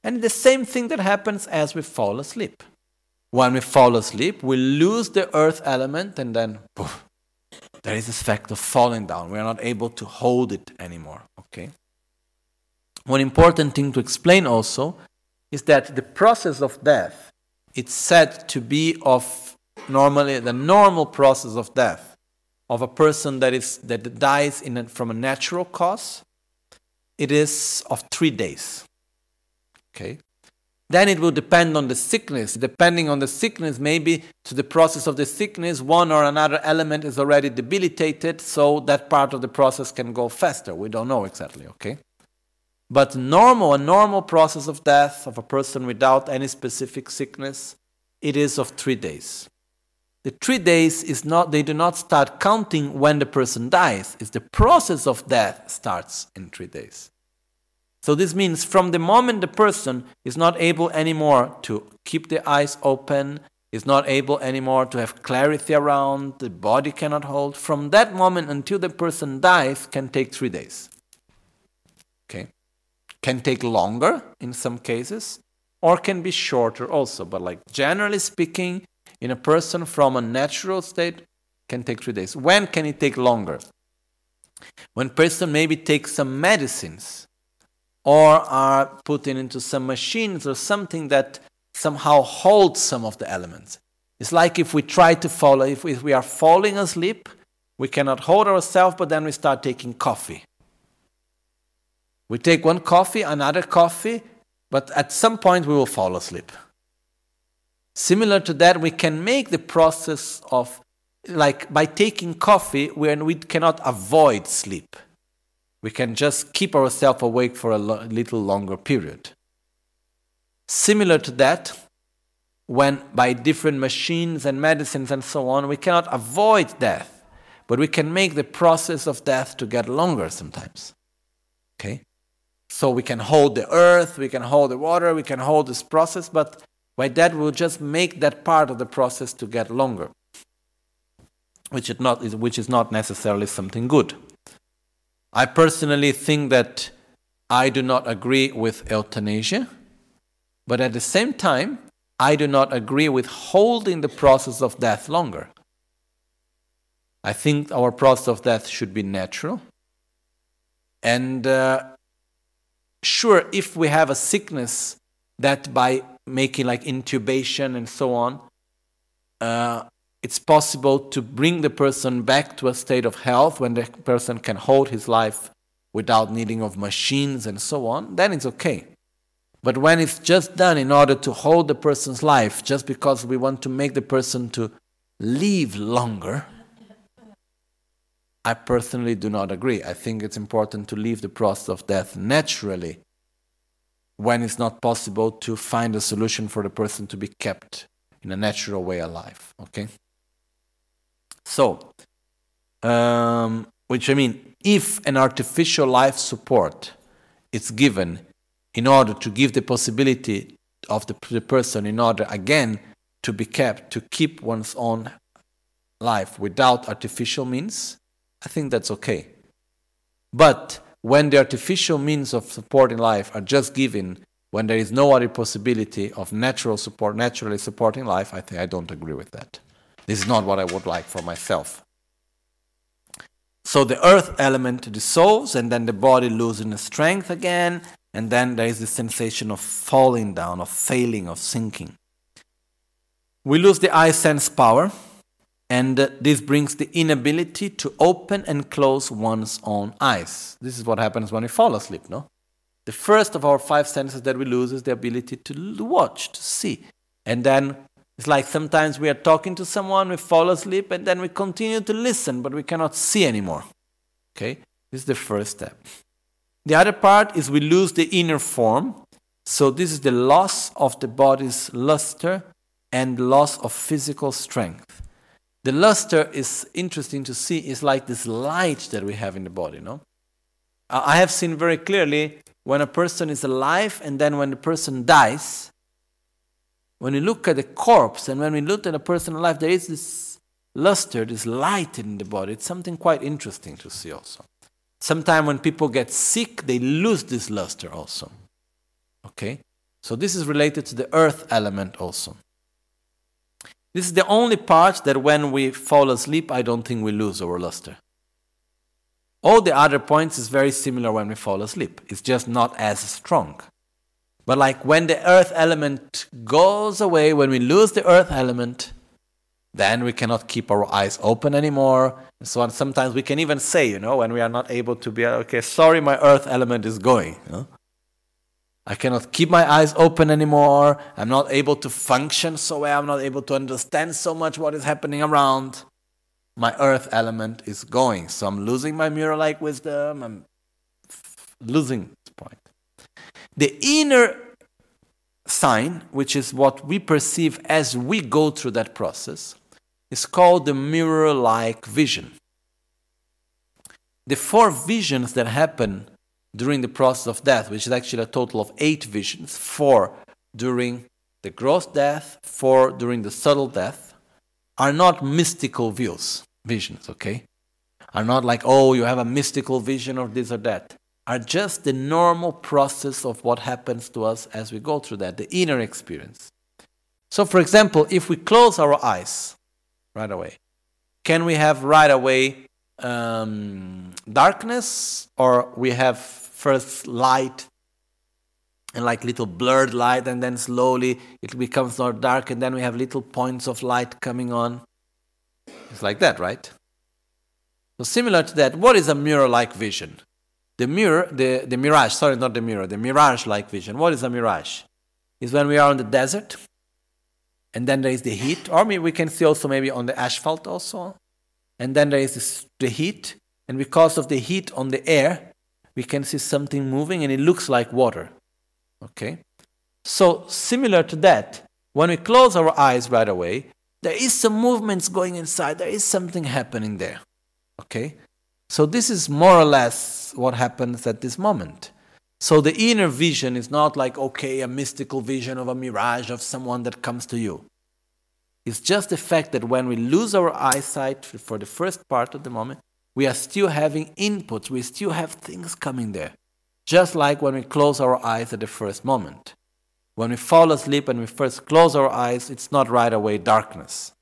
And the same thing that happens as we fall asleep. When we fall asleep, we lose the earth element, and then poof, there is this fact of falling down. We are not able to hold it anymore. Okay? One important thing to explain also is that the process of death, it's said to be of normally the normal process of death of a person that dies from a natural cause, it is of 3 days. Okay? Then it will depend on the sickness. Depending on the sickness, maybe to the process of the sickness, one or another element is already debilitated, so that part of the process can go faster. We don't know exactly, okay? But a normal process of death of a person without any specific sickness, it is of 3 days. The 3 days is not, they do not start counting when the person dies. It's the process of death starts in 3 days. So this means from the moment the person is not able anymore to keep the eyes open, is not able anymore to have clarity around, the body cannot hold, from that moment until the person dies can take 3 days. Okay? Can take longer in some cases, or can be shorter also. But like generally speaking, in a person from a natural state can take 3 days. When can it take longer? When person maybe takes some medicines, or are put into some machines or something that somehow holds some of the elements. It's like if we try to follow, if we are falling asleep, we cannot hold ourselves, but then we start taking coffee. We take one coffee, another coffee, but at some point we will fall asleep. Similar to that, we can make the process of, like by taking coffee, we cannot avoid sleep. We can just keep ourselves awake for a little longer period. Similar to that, when by different machines and medicines and so on, we cannot avoid death, but we can make the process of death to get longer sometimes. Okay? So we can hold the earth, we can hold the water, we can hold this process, but by that we'll just make that part of the process to get longer, which is not necessarily something good. I personally think that I do not agree with euthanasia, but at the same time, I do not agree with holding the process of death longer. I think our process of death should be natural. And sure, if we have a sickness that by making like intubation and so on, it's possible to bring the person back to a state of health when the person can hold his life without needing of machines and so on, then it's okay. But when it's just done in order to hold the person's life, just because we want to make the person to live longer, I personally do not agree. I think it's important to leave the process of death naturally when it's not possible to find a solution for the person to be kept in a natural way alive, okay? So, which I mean, if an artificial life support is given in order to give the possibility of the person in order, again, to be kept, to keep one's own life without artificial means, I think that's okay. But when the artificial means of supporting life are just given when there is no other possibility of natural support, naturally supporting life, I think I don't agree with that. This is not what I would like for myself. So the earth element dissolves, and then the body losing its strength again, and then there is the sensation of falling down, of failing, of sinking. We lose the eye sense power, and this brings the inability to open and close one's own eyes. This is what happens when we fall asleep, no? The first of our 5 senses that we lose is the ability to watch, to see. And then it's like sometimes we are talking to someone, we fall asleep, and then we continue to listen, but we cannot see anymore. Okay? This is the first step. The other part is we lose the inner form. So this is the loss of the body's luster and loss of physical strength. The luster is interesting to see. It's like this light that we have in the body, no? I have seen very clearly when a person is alive and then when the person dies, when we look at the corpse and when we look at a person alive, there is this luster, this light in the body. It's something quite interesting to see also. Sometimes when people get sick, they lose this luster also. Okay? So this is related to the earth element also. This is the only part that when we fall asleep, I don't think we lose our luster. All the other points is very similar when we fall asleep. It's just not as strong. But like when the earth element goes away, when we lose the earth element, then we cannot keep our eyes open anymore, and so on. Sometimes we can even say, you know, when we are not able to be, okay, sorry, my earth element is going, you know? I cannot keep my eyes open anymore, I'm not able to function so well, I'm not able to understand so much what is happening around. My earth element is going, so I'm losing my mirror-like wisdom, I'm losing this point. The inner sign, which is what we perceive as we go through that process, is called the mirror-like vision. The four visions that happen during the process of death, which is actually a total of 8 visions, 4 during the gross death, 4 during the subtle death, are not mystical visions, okay? Are not like, oh, you have a mystical vision of this or that. Are just the normal process of what happens to us as we go through that, the inner experience. So, for example, if we close our eyes right away, can we have right away darkness, or we have first light and like little blurred light, and then slowly it becomes more dark, and then we have little points of light coming on? It's like that, right? So similar to that, what is a mirror-like vision? The mirage-like vision. What is a mirage? It's when we are in the desert, and then there is the heat, or we can see also maybe on the asphalt also, and then there is the heat, and because of the heat on the air, we can see something moving, and it looks like water, okay? So, similar to that, when we close our eyes right away, there is some movements going inside, there is something happening there, okay? So this is more or less what happens at this moment. So the inner vision is not like, okay, a mystical vision of a mirage of someone that comes to you. It's just the fact that when we lose our eyesight for the first part of the moment, we are still having inputs, we still have things coming there. Just like when we close our eyes at the first moment. When we fall asleep and we first close our eyes, it's not right away darkness.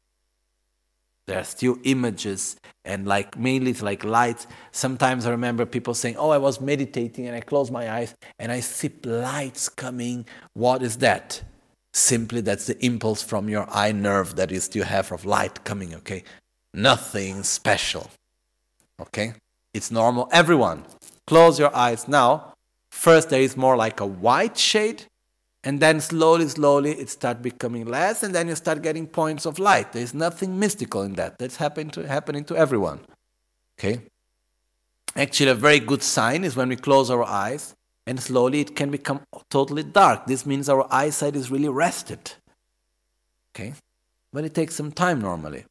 There are still images and like mainly it's like lights. Sometimes I remember people saying, oh, I was meditating and I closed my eyes and I see lights coming. What is that? Simply that's the impulse from your eye nerve that you still have of light coming, okay? Nothing special, okay? It's normal. Everyone, close your eyes now. First there is more like a white shade. And then slowly, it starts becoming less, and then you start getting points of light. There's nothing mystical in that. That's happening to everyone. Okay? Actually, a very good sign is when we close our eyes, and slowly it can become totally dark. This means our eyesight is really rested. Okay? But it takes some time normally.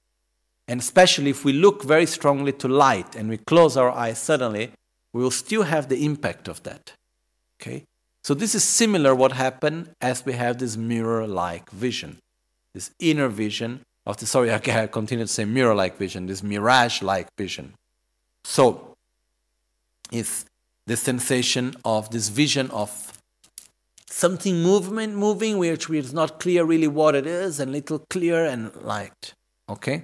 And especially if we look very strongly to light, and we close our eyes suddenly, we will still have the impact of that. Okay? So this is similar what happened as we have this mirror-like vision, this inner vision of the, sorry, okay, I continue to say mirror-like vision, this mirage-like vision. So it's the sensation of this vision of something moving, which is not clear really what it is, and little clear and light, okay?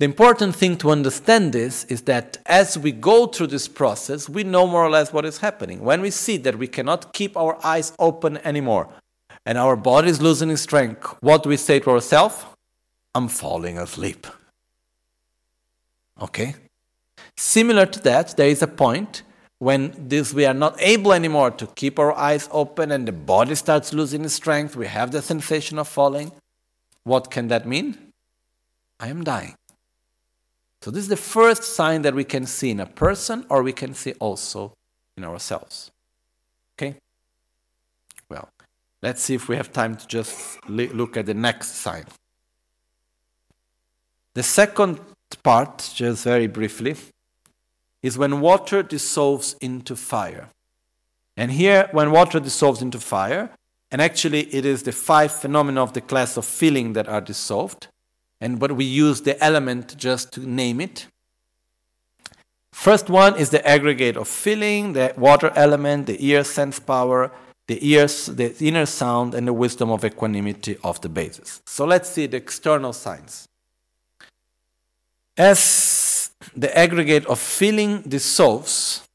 The important thing to understand this is that as we go through this process, we know more or less what is happening. When we see that we cannot keep our eyes open anymore and our body is losing its strength, what do we say to ourselves? I'm falling asleep. Okay? Similar to that, there is a point when we are not able anymore to keep our eyes open and the body starts losing its strength, we have the sensation of falling. What can that mean? I am dying. So this is the first sign that we can see in a person, or we can see also in ourselves. Okay? Well, let's see if we have time to just look at the next sign. The second part, just very briefly, is when water dissolves into fire. And here, when water dissolves into fire, and actually it is the 5 phenomena of the class of feeling that are dissolved, but we use the element just to name it. First one is the aggregate of feeling, the water element, the ear sense power, the inner sound, and the wisdom of equanimity of the basis. So let's see the external signs. As the aggregate of feeling dissolves,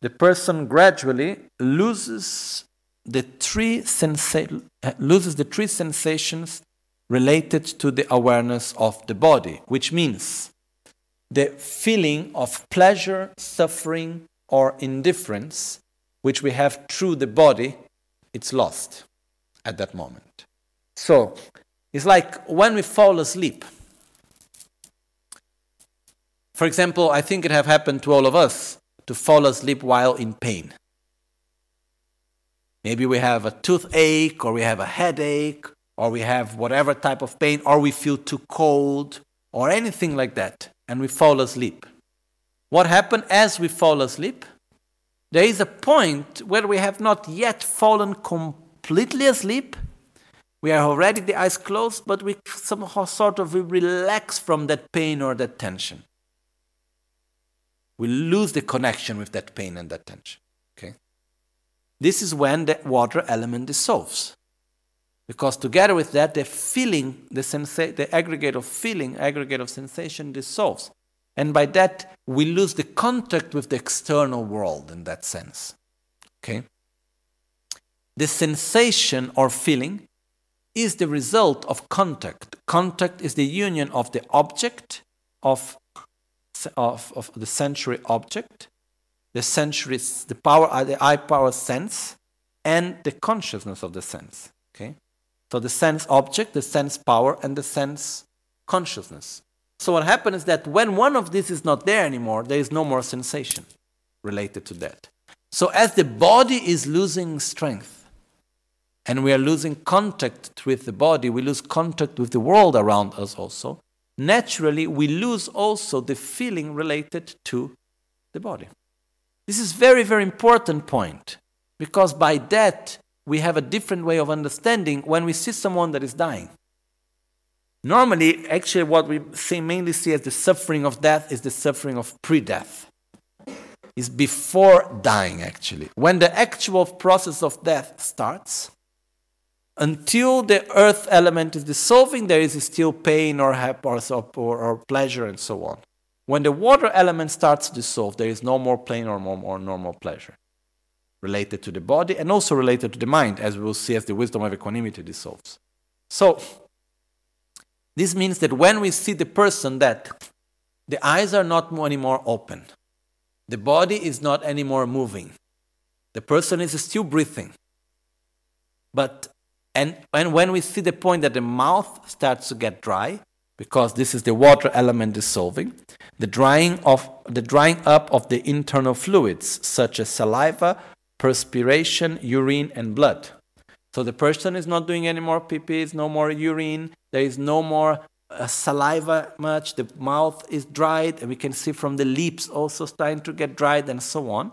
the person gradually loses the three sensations related to the awareness of the body, which means the feeling of pleasure, suffering, or indifference, which we have through the body, it's lost at that moment. So, it's like when we fall asleep. For example, I think it has happened to all of us to fall asleep while in pain. Maybe we have a toothache, or we have a headache, or we have whatever type of pain, or we feel too cold, or anything like that, and we fall asleep. What happens as we fall asleep? There is a point where we have not yet fallen completely asleep. We are already the eyes closed, but we somehow we relax from that pain or that tension. We lose the connection with that pain and that tension. Okay? This is when the water element dissolves. Because together with that, the feeling, the aggregate of feeling, aggregate of sensation dissolves. And by that, we lose the contact with the external world in that sense. Okay? The sensation or feeling is the result of contact. Contact is the union of the object, of the sensory object, the power, the eye power sense, and the consciousness of the sense. Okay? So the sense object, the sense power, and the sense consciousness. So what happens is that when one of these is not there anymore, there is no more sensation related to that. So as the body is losing strength, and we are losing contact with the body, we lose contact with the world around us also, naturally we lose also the feeling related to the body. This is very, very important point, because by that we have a different way of understanding when we see someone that is dying. Normally, actually, what we mainly see as the suffering of death is the suffering of pre-death. It's before dying, actually. When the actual process of death starts, until the earth element is dissolving, there is still pain or pleasure and so on. When the water element starts to dissolve, there is no more pain or no more pleasure related to the body and also related to the mind, as we will see as the wisdom of equanimity dissolves. So, this means that when we see the person that the eyes are not anymore open, the body is not anymore moving, the person is still breathing. And when we see the point that the mouth starts to get dry, because this is the water element dissolving, the drying up of the internal fluids, such as saliva, perspiration, urine, and blood. So the person is not doing any more pee-pee, no more urine, there is no more saliva much, the mouth is dried, and we can see from the lips also starting to get dried and so on.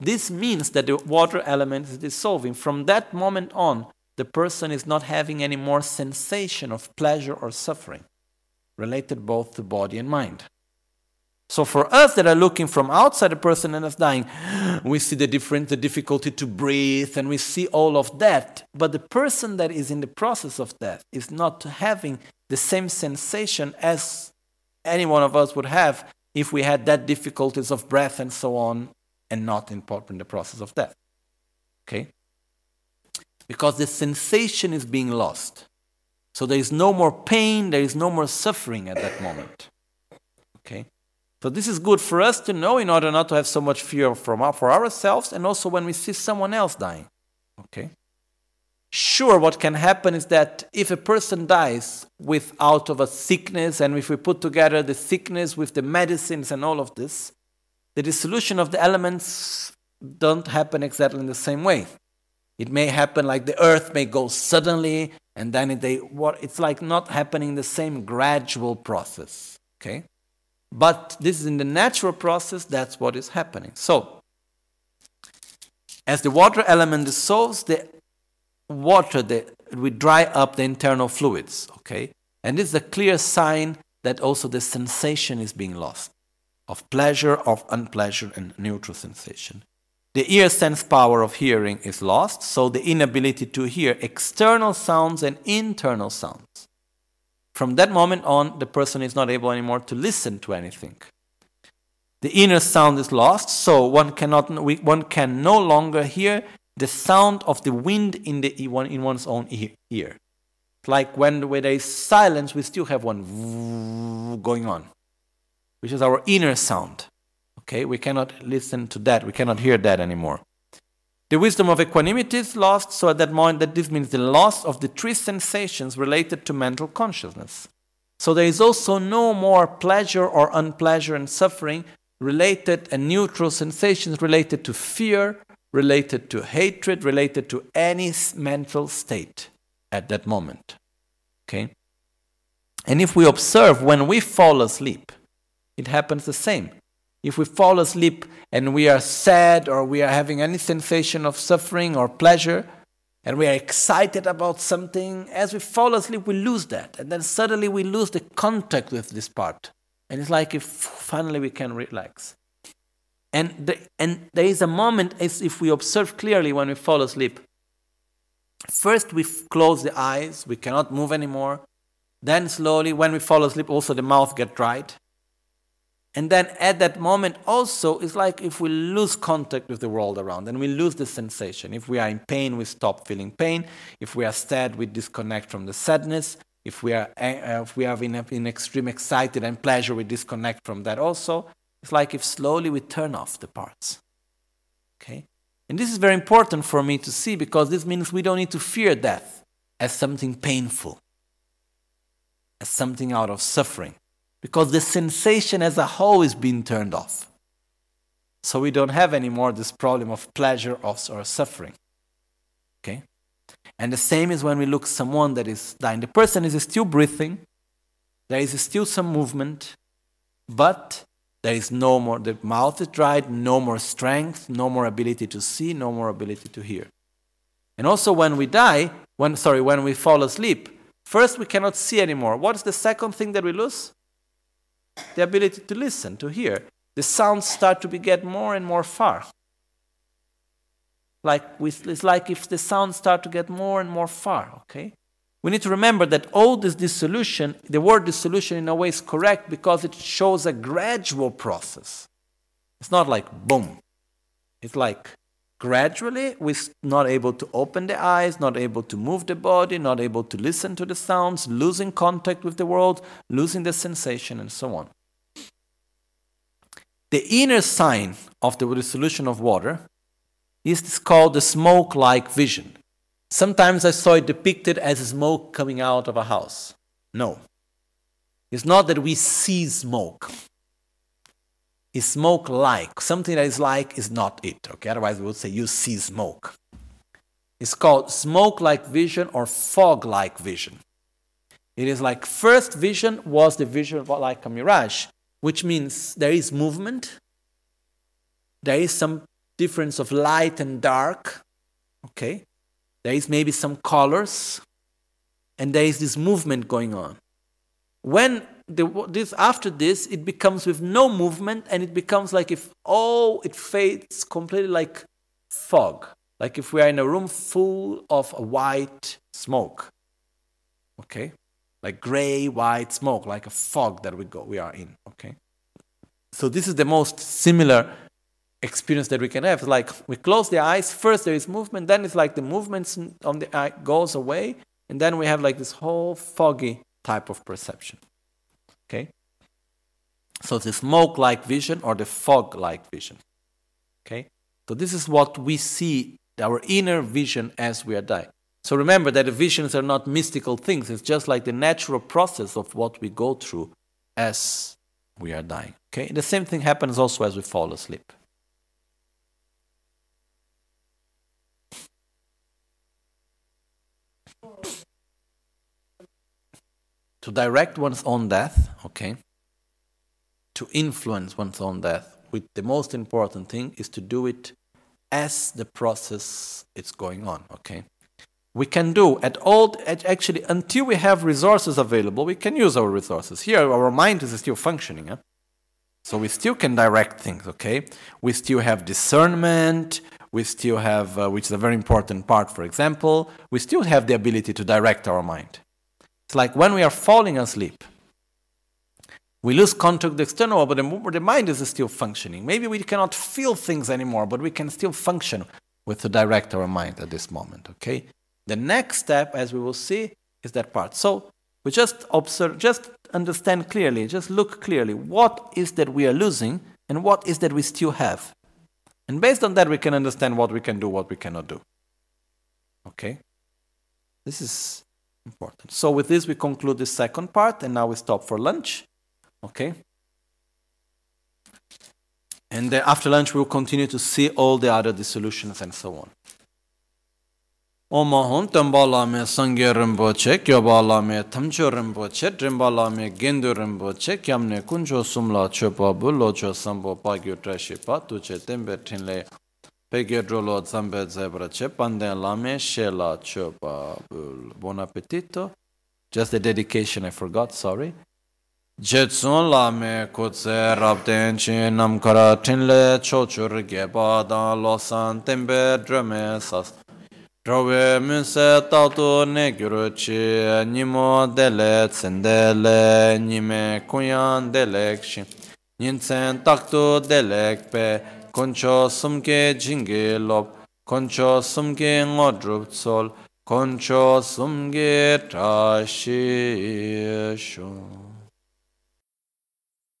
This means that the water element is dissolving. From that moment on, the person is not having any more sensation of pleasure or suffering, related both to body and mind. So for us that are looking from outside the person and is dying, we see the difference, the difficulty to breathe, and we see all of that. But the person that is in the process of death is not having the same sensation as any one of us would have if we had that difficulties of breath and so on, and not in the process of death. Okay? Because the sensation is being lost. So there is no more pain, there is no more suffering at that moment. Okay? So this is good for us to know in order not to have so much fear for ourselves and also when we see someone else dying. Okay? Sure, what can happen is that if a person dies out of a sickness, and if we put together the sickness with the medicines and all of this, the dissolution of the elements don't happen exactly in the same way. It may happen like the earth may go suddenly, and then it's like not happening the same gradual process. Okay? But this is in the natural process, that's what is happening. So, as the water element dissolves, we dry up the internal fluids. Okay? And this is a clear sign that also the sensation is being lost, of pleasure, of unpleasure, and neutral sensation. The ear sense power of hearing is lost, so the inability to hear external sounds and internal sounds. From that moment on, the person is not able anymore to listen to anything. The inner sound is lost, so one can no longer hear the sound of the wind in one's own ear. Like when there is silence, we still have one going on, which is our inner sound. Okay, we cannot listen to that, we cannot hear that anymore. The wisdom of equanimity is lost, so at that moment, that this means the loss of the three sensations related to mental consciousness. So there is also no more pleasure or unpleasure and suffering related and neutral sensations related to fear, related to hatred, related to any mental state at that moment. Okay? And if we observe when we fall asleep, it happens the same. If we fall asleep and we are sad or we are having any sensation of suffering or pleasure and we are excited about something, as we fall asleep we lose that, and then suddenly we lose the contact with this part. And it's like if finally we can relax. And there is a moment, as if we observe clearly when we fall asleep. First we close the eyes, we cannot move anymore. Then slowly, when we fall asleep, also the mouth gets dried. And then at that moment also, it's like if we lose contact with the world around and we lose the sensation. If we are in pain, we stop feeling pain. If we are sad, we disconnect from the sadness. If we are in extreme excited and pleasure, we disconnect from that also. It's like if slowly we turn off the parts. Okay? And this is very important for me to see, because this means we don't need to fear death as something painful, as something out of suffering, because the sensation as a whole is being turned off. So we don't have anymore this problem of pleasure or suffering. Okay? And the same is when we look at someone that is dying. The person is still breathing, there is still some movement, but there is no more, the mouth is dried, no more strength, no more ability to see, no more ability to hear. And also when we die, when we fall asleep, first we cannot see anymore. What's the second thing that we lose? The ability to listen, to hear. The sounds start to get more and more far. It's like if the sounds start to get more and more far, okay? We need to remember that all this dissolution, the word dissolution in a way is correct because it shows a gradual process. It's not like boom. It's like gradually we're not able to open the eyes, not able to move the body, not able to listen to the sounds, losing contact with the world, losing the sensation and so on. The inner sign of the dissolution of water is called the smoke-like vision. Sometimes I saw it depicted as smoke coming out of a house. No. It's not that we see smoke. It's smoke-like. Something that is like is not it. Okay? Otherwise we would say you see smoke. It's called smoke-like vision or fog-like vision. It is like first vision was the vision like a mirage, which means there is movement, there is some difference of light and dark, okay? There is maybe some colors, and there is this movement going on. After this, it becomes with no movement, and it becomes like if all, it fades completely like fog, like if we are in a room full of white smoke, okay? Like gray, white smoke, like a fog that we are in, okay? So this is the most similar experience that we can have. Like we close the eyes, first there is movement, then it's like the movements on the eye goes away, and then we have like this whole foggy type of perception. Okay? So the smoke-like vision or the fog-like vision. Okay? So this is what we see, our inner vision as we are dying. So remember that the visions are not mystical things, it's just like the natural process of what we go through as we are dying. Okay? And the same thing happens also as we fall asleep. To direct one's own death, okay, to influence one's own death, with the most important thing is to do it as the process is going on, okay. We can do actually until we have resources available, we can use our resources. Here our mind is still functioning, huh? So we still can direct things, okay. We still have discernment, we still have, which is a very important part, for example, we still have the ability to direct our mind. It's like when we are falling asleep, we lose contact with the external world, but the mind is still functioning. Maybe we cannot feel things anymore, but we can still function with to direct our mind at this moment, okay? The next step, as we will see, is that part. So we just observe, just understand clearly, just look clearly what is that we are losing and what is that we still have. And based on that, we can understand what we can do, what we cannot do. Okay? This is important. So with this, we conclude the second part, and now we stop for lunch. Okay? And then after lunch, we will continue to see all the other dissolutions and so on. Omahon Tambala me Sangye Rinpoche, Kyobala me Tamcho Rinpoche, Drimbala me Gendu Rinpoche, Kyamne Kuncho Sumla Chopa Bulocho Sambo Pagyo Trashipa, Tuche Tembe Tinle, Pegedrolo Zambe Zebra Chepande Lame Shela Chopa Bul. Buon appetito. Just the dedication I forgot, sorry. Jetsun Lame Kutse Rabdenchi Namkara Tinle, Chochur Gebada Losan Tembe Drame Sas. Rove muse tautu ne gyuruchi, nimo dele tsendele, nime kunyan delekshi, nintsen taktu delekpe, koncho sumke jingi lob, koncho sumke ngodrup tsol, koncho sumke tashi shu.